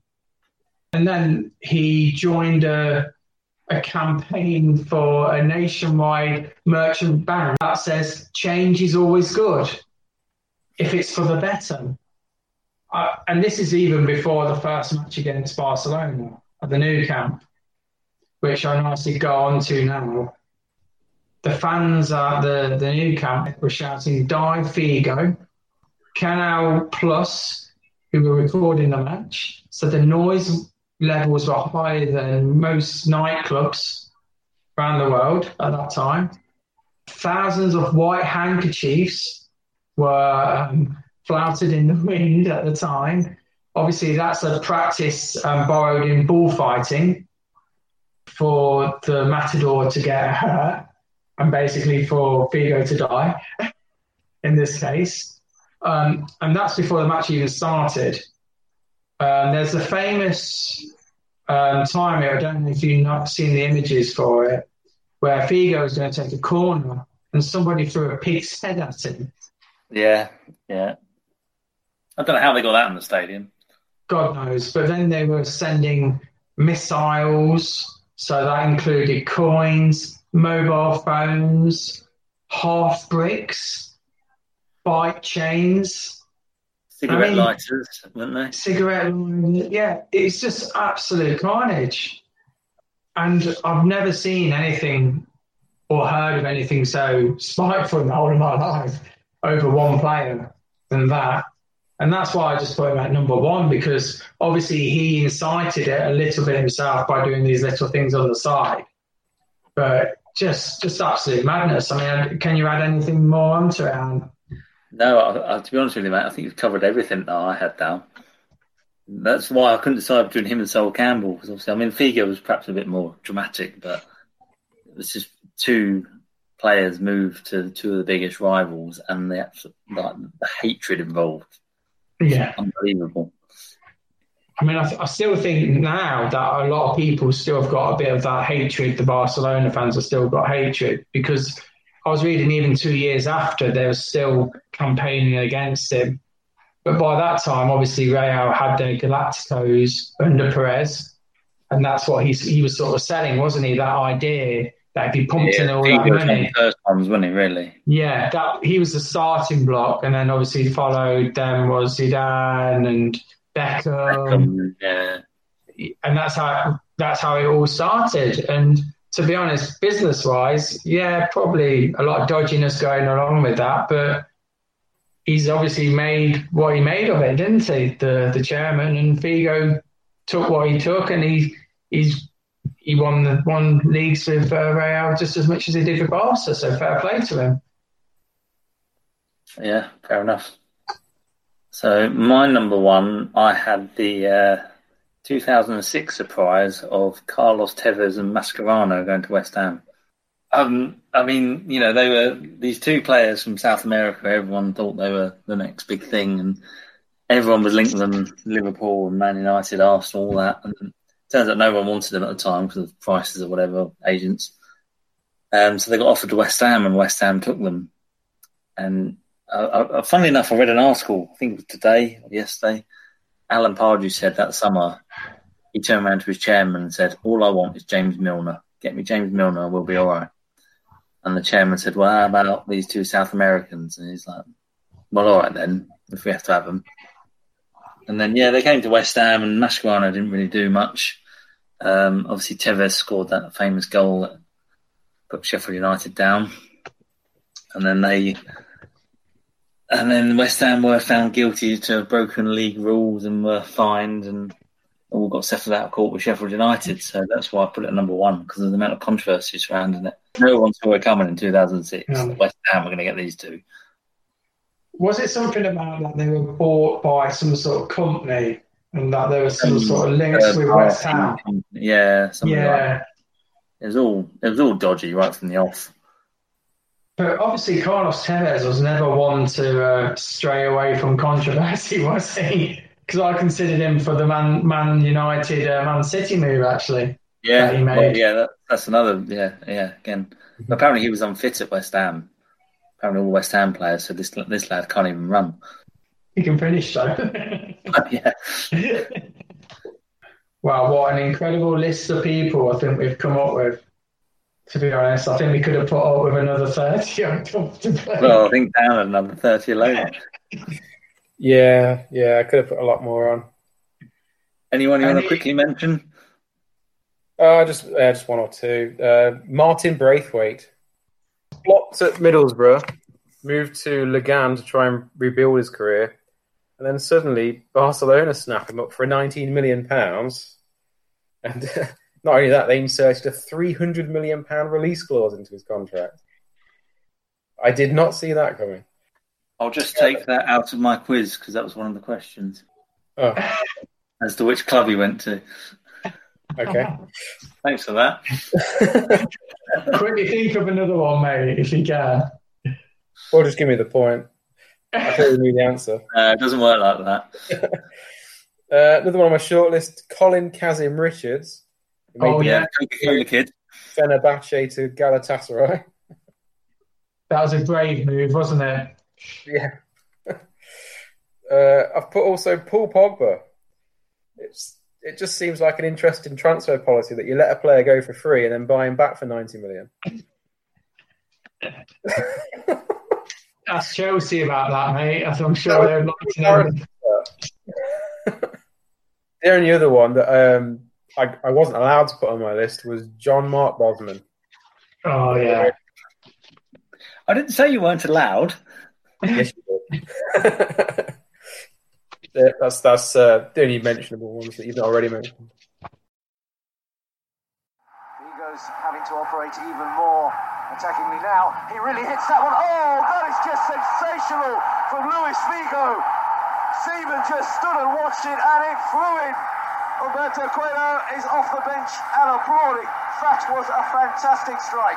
And then he joined a a campaign for a nationwide merchant ban that says change is always good if it's for the better. Uh, and this is even before the first match against Barcelona at the Nou Camp, which I nicely go on to now. The fans at the, the Nou Camp were shouting, "Die Figo." Canal Plus, who were recording the match, so the noise levels were higher than most nightclubs around the world at that time. Thousands of white handkerchiefs were um, flouted in the wind at the time. Obviously, that's a practice um, borrowed in bullfighting for the matador to get hurt and basically for Figo to die in this case. Um, and that's before the match even started. Um, there's a famous um, time here, I don't know if you've not seen the images for it, where Figo is going to take a corner and somebody threw a pig's head at him. Yeah, yeah. I don't know how they got that in the stadium. God knows. But then they were sending missiles, so that included coins, mobile phones, half bricks, bike chains. Cigarette I mean, lighters, weren't they? Cigarette, yeah. It's just absolute carnage. And I've never seen anything or heard of anything so spiteful in the whole of my life over one player than that. And that's why I just put him at number one, because obviously he incited it a little bit himself by doing these little things on the side. But just just absolute madness. I mean, can you add anything more onto it, Alan? No, I, I, to be honest with you, mate, I think you've covered everything that I had down. That's why I couldn't decide between him and Sol Campbell, because obviously, I mean, Figo was perhaps a bit more dramatic, but it was just two players moved to two of the biggest rivals, and the absolute, like, the hatred involved. Yeah, unbelievable. I mean, I, I still think now that a lot of people still have got a bit of that hatred. The Barcelona fans have still got hatred because. I was reading even two years after, they were still campaigning against him. But by that time, obviously, Real had their Galacticos under Perez, and that's what he he was sort of selling, wasn't he? That idea that if he pumped yeah, in all that money, first times, wasn't it? Really? Yeah, that he was the starting block, and then obviously followed them was Zidane and Beckham, Beckham, yeah. And that's how that's how it all started. And to be honest, business-wise, yeah, probably a lot of dodginess going along with that, but he's obviously made what he made of it, didn't he? The the chairman and Figo took what he took, and he he's he won the won leagues with uh, Real just as much as he did with Barca. So fair play to him. Yeah, fair enough. So my number one, I had the Uh, two thousand six surprise of Carlos Tevez and Mascherano going to West Ham. Um, I mean, you know, they were these two players from South America. Everyone thought they were the next big thing, and everyone was linking them Liverpool and Man United, Arsenal, all that. And it turns out no one wanted them at the time because of prices or whatever, agents. Um, so they got offered to West Ham, and West Ham took them. And uh, uh, funnily enough, I read an article, I think it was today or yesterday, Alan Pardew said that summer, he turned around to his chairman and said, all I want is James Milner. Get me James Milner, we'll be all right. And the chairman said, well, how about these two South Americans? And he's like, well, all right then, if we have to have them. And then, yeah, they came to West Ham, and Mascherano didn't really do much. Um, obviously, Tevez scored that famous goal that put Sheffield United down. And then they... And then West Ham were found guilty to have broken league rules and were fined and all got settled out of court with Sheffield United. So that's why I put it at number one, because of the amount of controversy surrounding it. No one saw it coming in two thousand six. Yeah. West Ham were going to get these two. Was it something about that like, they were bought by some sort of company and that there was some um, sort of links uh, with West Ham? Yeah, something yeah. like that. It was all, it was all dodgy right from the off. But obviously, Carlos Tevez was never one to uh, stray away from controversy, was he? Because I considered him for the Man, Man United, uh, Man City move, actually. Yeah, that he made. Well, yeah, that, that's another. Yeah, yeah. Again, mm-hmm. Apparently he was unfit at West Ham. Apparently all West Ham players said this this lad can't even run. He can finish though. Yeah. Wow, what an incredible list of people I think we've come up with. To be honest, I think we could have put up with another thirty. Well, I think down at another thirty alone. yeah, yeah, I could have put a lot more on. Anyone you Any... want to quickly mention? Oh, just uh, just one or two. Uh, Martin Braithwaite. Blocked at Middlesbrough, moved to Legan to try and rebuild his career, and then suddenly Barcelona snapped him up for nineteen million pounds. And... Not only that, they inserted a three hundred million pounds release clause into his contract. I did not see that coming. I'll just take that out of my quiz, because that was one of the questions. Oh. As to which club he went to. Okay. Thanks for that. Quickly think of another one, mate, if you can. Or just give me the point. I thought you knew the answer. Uh, it doesn't work like that. uh, another one on my shortlist, Colin Kazim Richards. Oh yeah, Coca-Cola kid. Fenerbahce to Galatasaray. That was a brave move, wasn't it? Yeah. uh, I've put also Paul Pogba. It's it just seems like an interesting transfer policy that you let a player go for free and then buy him back for ninety million. Ask Chelsea about that, mate. I'm sure they're not to know. The only other one that um. I, I wasn't allowed to put on my list was John Mark Bosman. Oh, yeah. I didn't say you weren't allowed. Yes, you did. yeah, that's that's uh, the only mentionable ones that you've not already mentioned. Hugo's having to operate even more attacking me now. He really hits that one. Oh, that is just sensational from Luis Figo. Seaman just stood and watched it, and it flew in. Roberto Coelho is off the bench and applauding. That was a fantastic strike.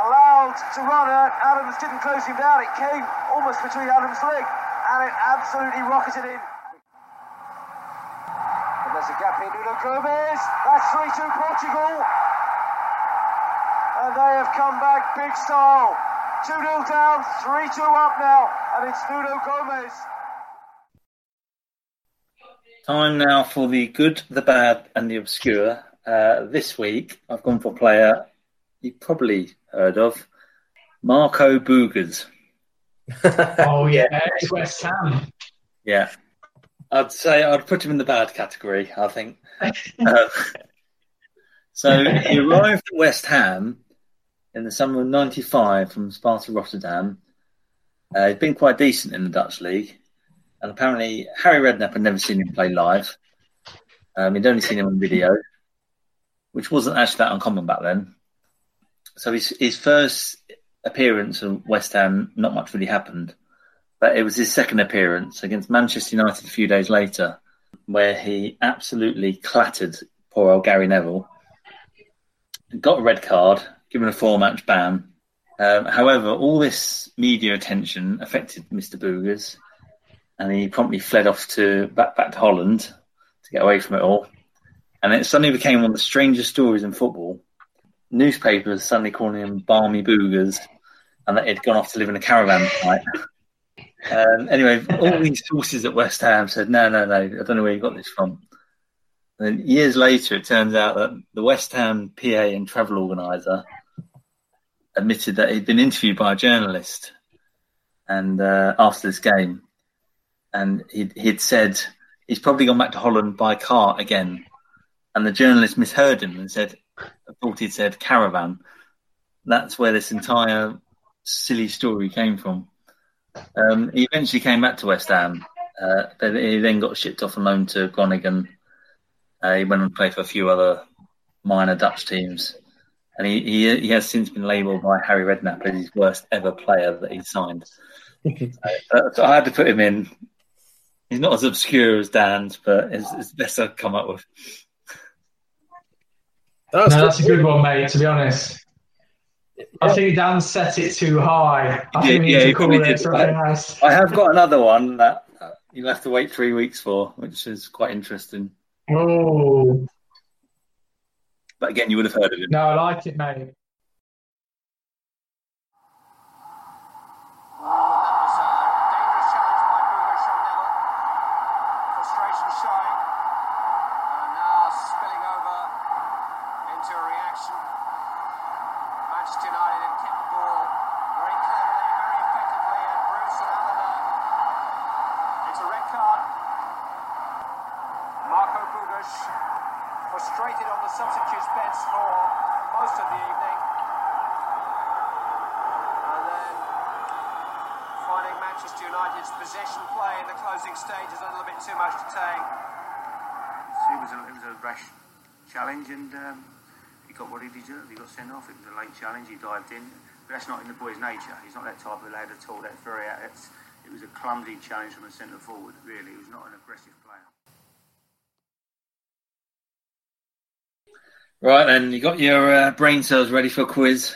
Allowed to run out. Adams didn't close him down. It came almost between Adams' leg and it absolutely rocketed in. And there's a gap in Nuno Gomes. That's three two Portugal. And they have come back big style. two nil down, three two up now. And it's Nuno Gomes. Time now for the good, the bad, and the obscure. Uh, this week, I've gone for a player you've probably heard of, Marco Boogers. Oh, yeah, it's West Ham. Yeah. I'd say I'd put him in the bad category, I think. uh, so he arrived at West Ham in the summer of ninety-five from Sparta Rotterdam. Uh, he'd been quite decent in the Dutch league. And apparently, Harry Redknapp had never seen him play live. Um, he'd only seen him on video, which wasn't actually that uncommon back then. So his, his first appearance at West Ham, not much really happened. But it was his second appearance against Manchester United a few days later, where he absolutely clattered poor old Gary Neville. Got a red card, given a four-match ban. Um, however, all this media attention affected Mister Boogers, and he promptly fled off to back, back to Holland to get away from it all. And it suddenly became one of the strangest stories in football. Newspapers suddenly calling him Barmy Boogers, and that he'd gone off to live in a caravan site. um, anyway, all these sources at West Ham said, no, no, no, I don't know where you got this from. And then years later, it turns out that the West Ham P A and travel organiser admitted that he'd been interviewed by a journalist and uh, after this game. And he'd, he'd said he's probably gone back to Holland by car again. And the journalist misheard him and said, I thought he'd said caravan. That's where this entire silly story came from. Um, he eventually came back to West Ham. Uh, but he then got shipped off on loan to Groningen. Uh, he went on to play for a few other minor Dutch teams. And he, he, he has since been labelled by Harry Redknapp as his worst ever player that he signed. so, so I had to put him in. He's not as obscure as Dan's, but it's, it's the best I've come up with. That's, no, that's a good one, mate, to be honest. I think Dan set it too high. I think we need to call it something else. I have got another one that you'll have to wait three weeks for, which is quite interesting. Oh. But again, you would have heard of him. No, I like it, mate. Challenge, he dived in, but that's not in the boy's nature. He's not that type of lad at all. That's very that's, it was a clumsy challenge from a centre forward, really. He was not an aggressive player. Right then, you got your uh, brain cells ready for a quiz?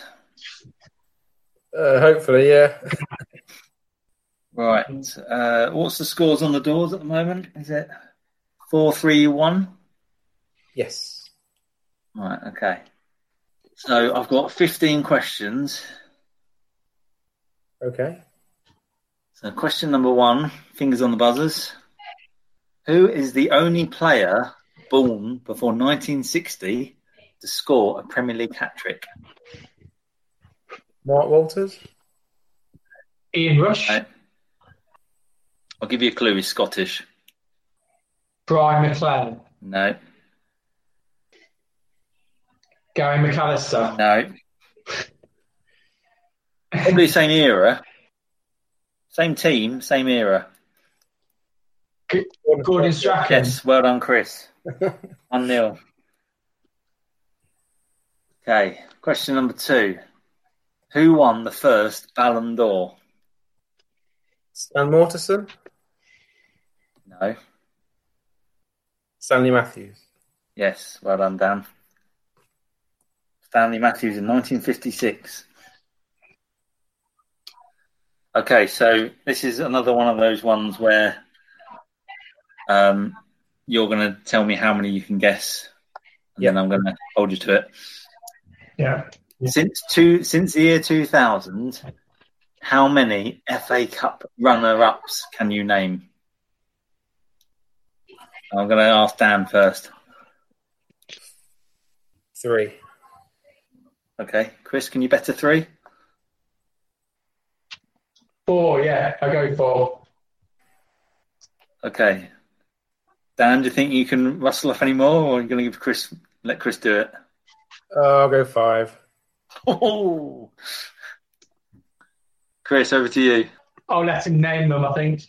Uh, hopefully, yeah. Right. Uh, what's the scores on the doors at the moment? Is it four three one? Yes. Right, okay. So I've got fifteen questions. Okay. So question number one, fingers on the buzzers. Who is the only player born before nineteen sixty to score a Premier League hat-trick? Mark Walters? Ian Rush? Okay. I'll give you a clue, he's Scottish. Brian McLaren? No. Gary McAllister? No. Probably same era. Same team, same era. Gordon Strachan? Yes, well done, Chris. one nil. Okay, question number two. Who won the first Ballon d'Or? Stan Mortensen? No. Stanley Matthews? Yes, well done, Dan. Stanley Matthews in nineteen fifty-six. Okay, so this is another one of those ones where um, you're going to tell me how many you can guess, and yeah. Then I'm going to hold you to it. Yeah. yeah. Since two, since the year two thousand, how many F A Cup runner-ups can you name? I'm going to ask Dan first. Three. Okay. Chris, can you bet a three? Four, yeah. I'll go four. Okay. Dan, do you think you can rustle off any more, or are you going to give Chris, let Chris do it? Uh, I'll go five. Oh. Chris, over to you. I'll let him name them, I think.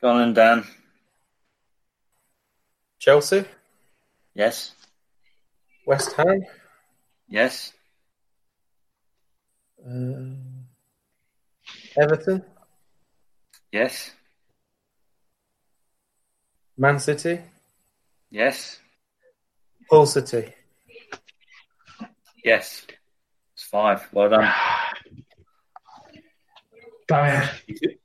Go on then, Dan. Chelsea? Yes. West Ham? Yes. Uh, Everton? Yes. Man City? Yes. Hull City? Yes. It's five. Well done. Damn it.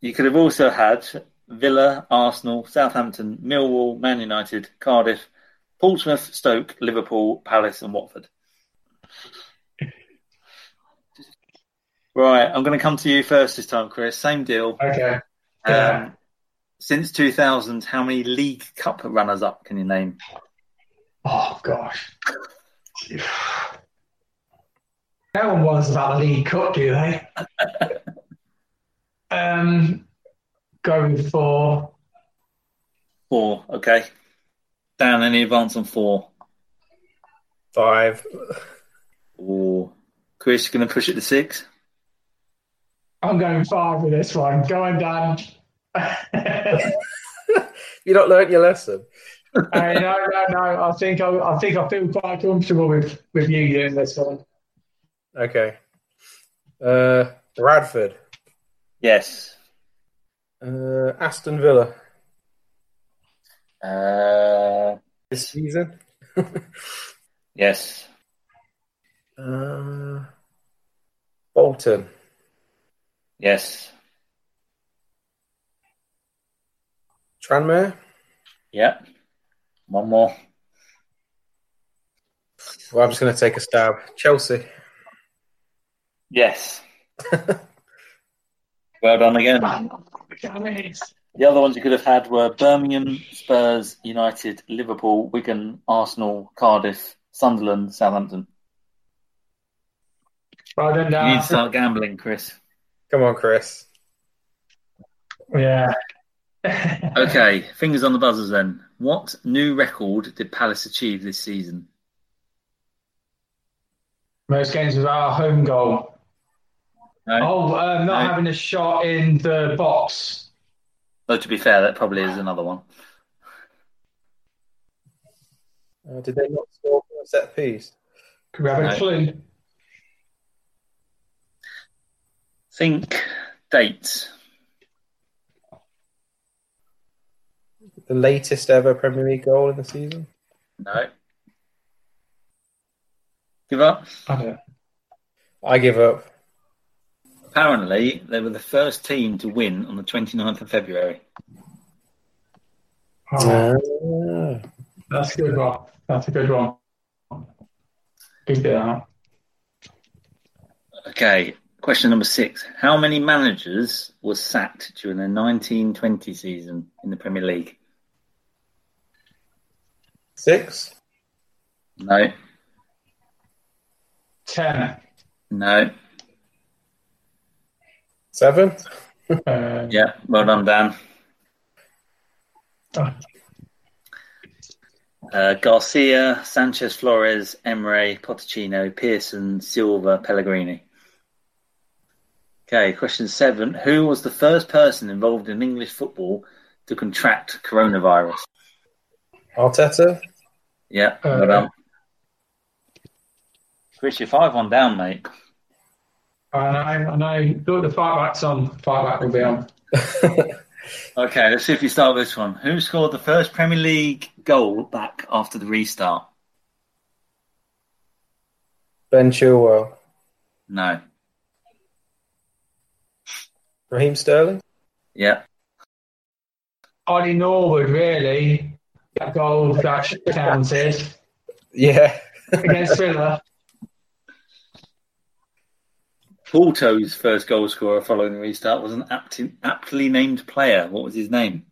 You could have also had Villa, Arsenal, Southampton, Millwall, Man United, Cardiff, Portsmouth, Stoke, Liverpool, Palace and Watford. Right, I'm going to come to you first this time, Chris. Same deal. Okay. Um, yeah. Since two thousand, how many League Cup runners-up can you name? Oh, gosh. No one wants about the League Cup, do they? um, Going for... Four, okay. Dan, any advance on four? Five. Ooh. Chris, you're going to push it to six? I'm going far with this one. Go on, Dan. You're not learning your lesson. I, no, no, no. I think I, I think I feel quite comfortable with, with you doing this one. Okay. Uh, Bradford. Yes. Uh, Aston Villa. Uh, this season. Yes. Uh, Bolton. Yes. Tranmere? Yeah. One more. Well, I'm just going to take a stab. Chelsea? Yes. Well done again. The other ones you could have had were Birmingham, Spurs, United, Liverpool, Wigan, Arsenal, Cardiff, Sunderland, Southampton. Well done, Dan. You need to start gambling, Chris. Come on, Chris. Yeah. Okay, fingers on the buzzers then. What new record did Palace achieve this season? Most games without a home goal. No. Oh, uh, not no. having a shot in the box. Though, to be fair, that probably is another one. Uh, did they not score from a set piece? Could we have a clue? Think dates. The latest ever Premier League goal in the season? No. Give up? I, I give up. Apparently, they were the first team to win on the twenty-ninth of February. Oh. Uh, that's a good one. That's a good one. Big deal. Okay. Question number six. How many managers were sacked during the nineteen twenty season in the Premier League? Six? No. Ten? No. Seven? uh, yeah, well done, Dan. Uh, Garcia, Sanchez, Flores, Emre, Pochettino, Pearson, Silva, Pellegrini. Okay, question seven. Who was the first person involved in English football to contract coronavirus? Arteta? Yeah, uh, well done. Chris, you're five one down, mate. I know, I know. Look, the fight back's on. The fight back will be on. Okay, let's see if you start with this one. Who scored the first Premier League goal back after the restart? Ben Chilwell. No. Raheem Sterling? Yeah. Ollie Norwood, really. That goal that counted. Yeah. Against Villa. Porto's first goal scorer following the restart was an apt, aptly named player. What was his name?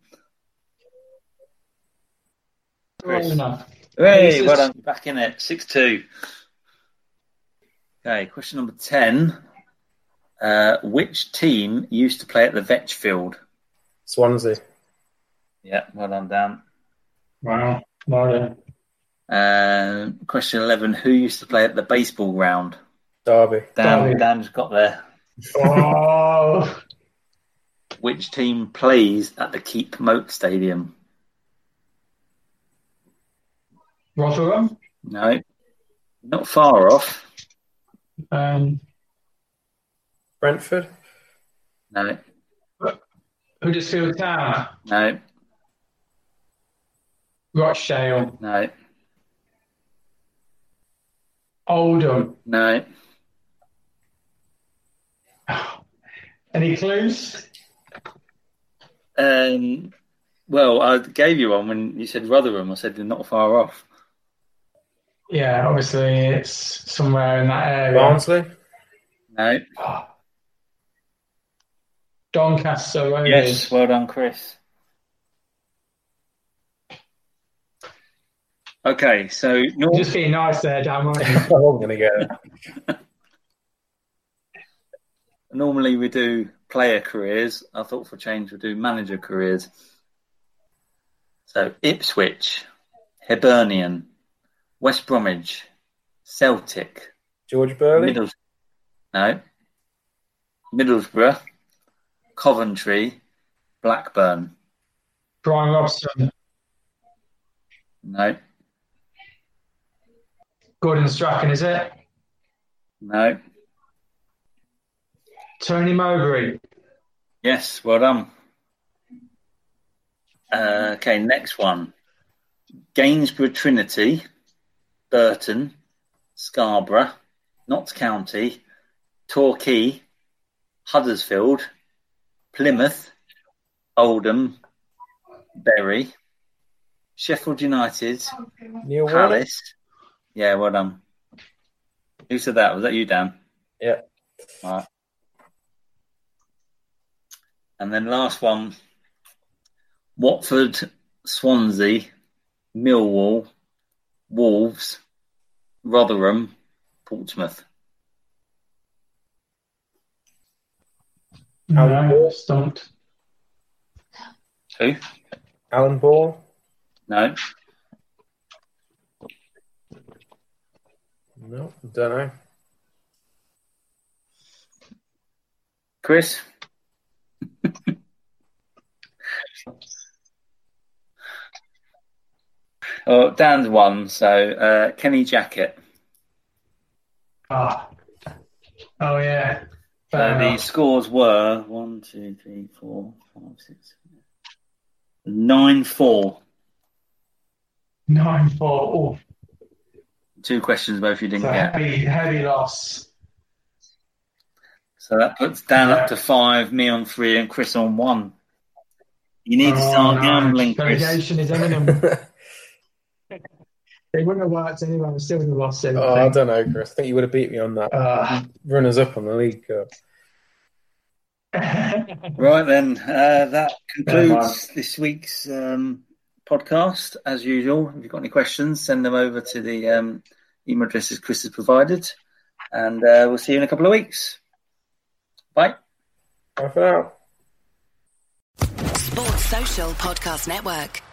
Corona. Hey, well done. Back in it. six two. Okay, question number ten. Uh, which team used to play at the Vetch Field? Swansea. Yeah, well done, Dan. Wow. Well done. Um, question eleven. Who used to play at the baseball ground? Derby. Dan, Derby. Dan's got there. Oh. Which team plays at the Keep Moat Stadium? Rotterdam? No. Not far off. Um, Brentford? No. Huddersfield Town? No. Rochdale? No. Oldham? No. Any clues? Um, well, I gave you one when you said Rotherham. I said they're not far off. Yeah, obviously it's somewhere in that area. Barnsley? No. Oh. Doncaster Rovers. Yes, well done, Chris. Okay, so... North... Just being nice there, Dan. I'm going to go. Normally we do player careers. I thought for a change we'd do manager careers. So Ipswich, Hibernian, West Bromwich, Celtic. George Burley? Middles- no. Middlesbrough, Coventry, Blackburn. Brian Robson? No. Gordon Strachan, is it? No. Tony Mowbray? Yes, well done. Uh, okay, next one. Gainsborough Trinity, Burton, Scarborough, Notts County, Torquay, Huddersfield, Plymouth, Oldham, Bury, Sheffield United, Neil Palace. Ward. Yeah, well done. Who said that? Was that you, Dan? Yeah. All right. And then last one. Watford, Swansea, Millwall, Wolves, Rotherham, Portsmouth. Alan Ball? Stumped. Who? Alan Ball? No. No, don't know. Chris? Oh, Dan's won, so uh, Kenny Jackett. Ah, oh. oh yeah. So the scores were one, two, three, four, five, six, seven, nine, four. Nine, four. Oh. Two questions both you didn't so get. Heavy, heavy loss. So that puts Dan yeah. up to five, me on three, and Chris on one. You need oh, to start no. gambling, Chris. Relegation is imminent. It wouldn't have worked anyway. I'm still in the loss. Oh, I don't know, Chris. I think you would have beat me on that. Uh, Runners up on the League Cup. Right then, uh, that concludes this week's um, podcast. As usual, if you've got any questions, send them over to the um, email addresses Chris has provided, and uh, we'll see you in a couple of weeks. Bye. Bye for now. Sports Social Podcast Network.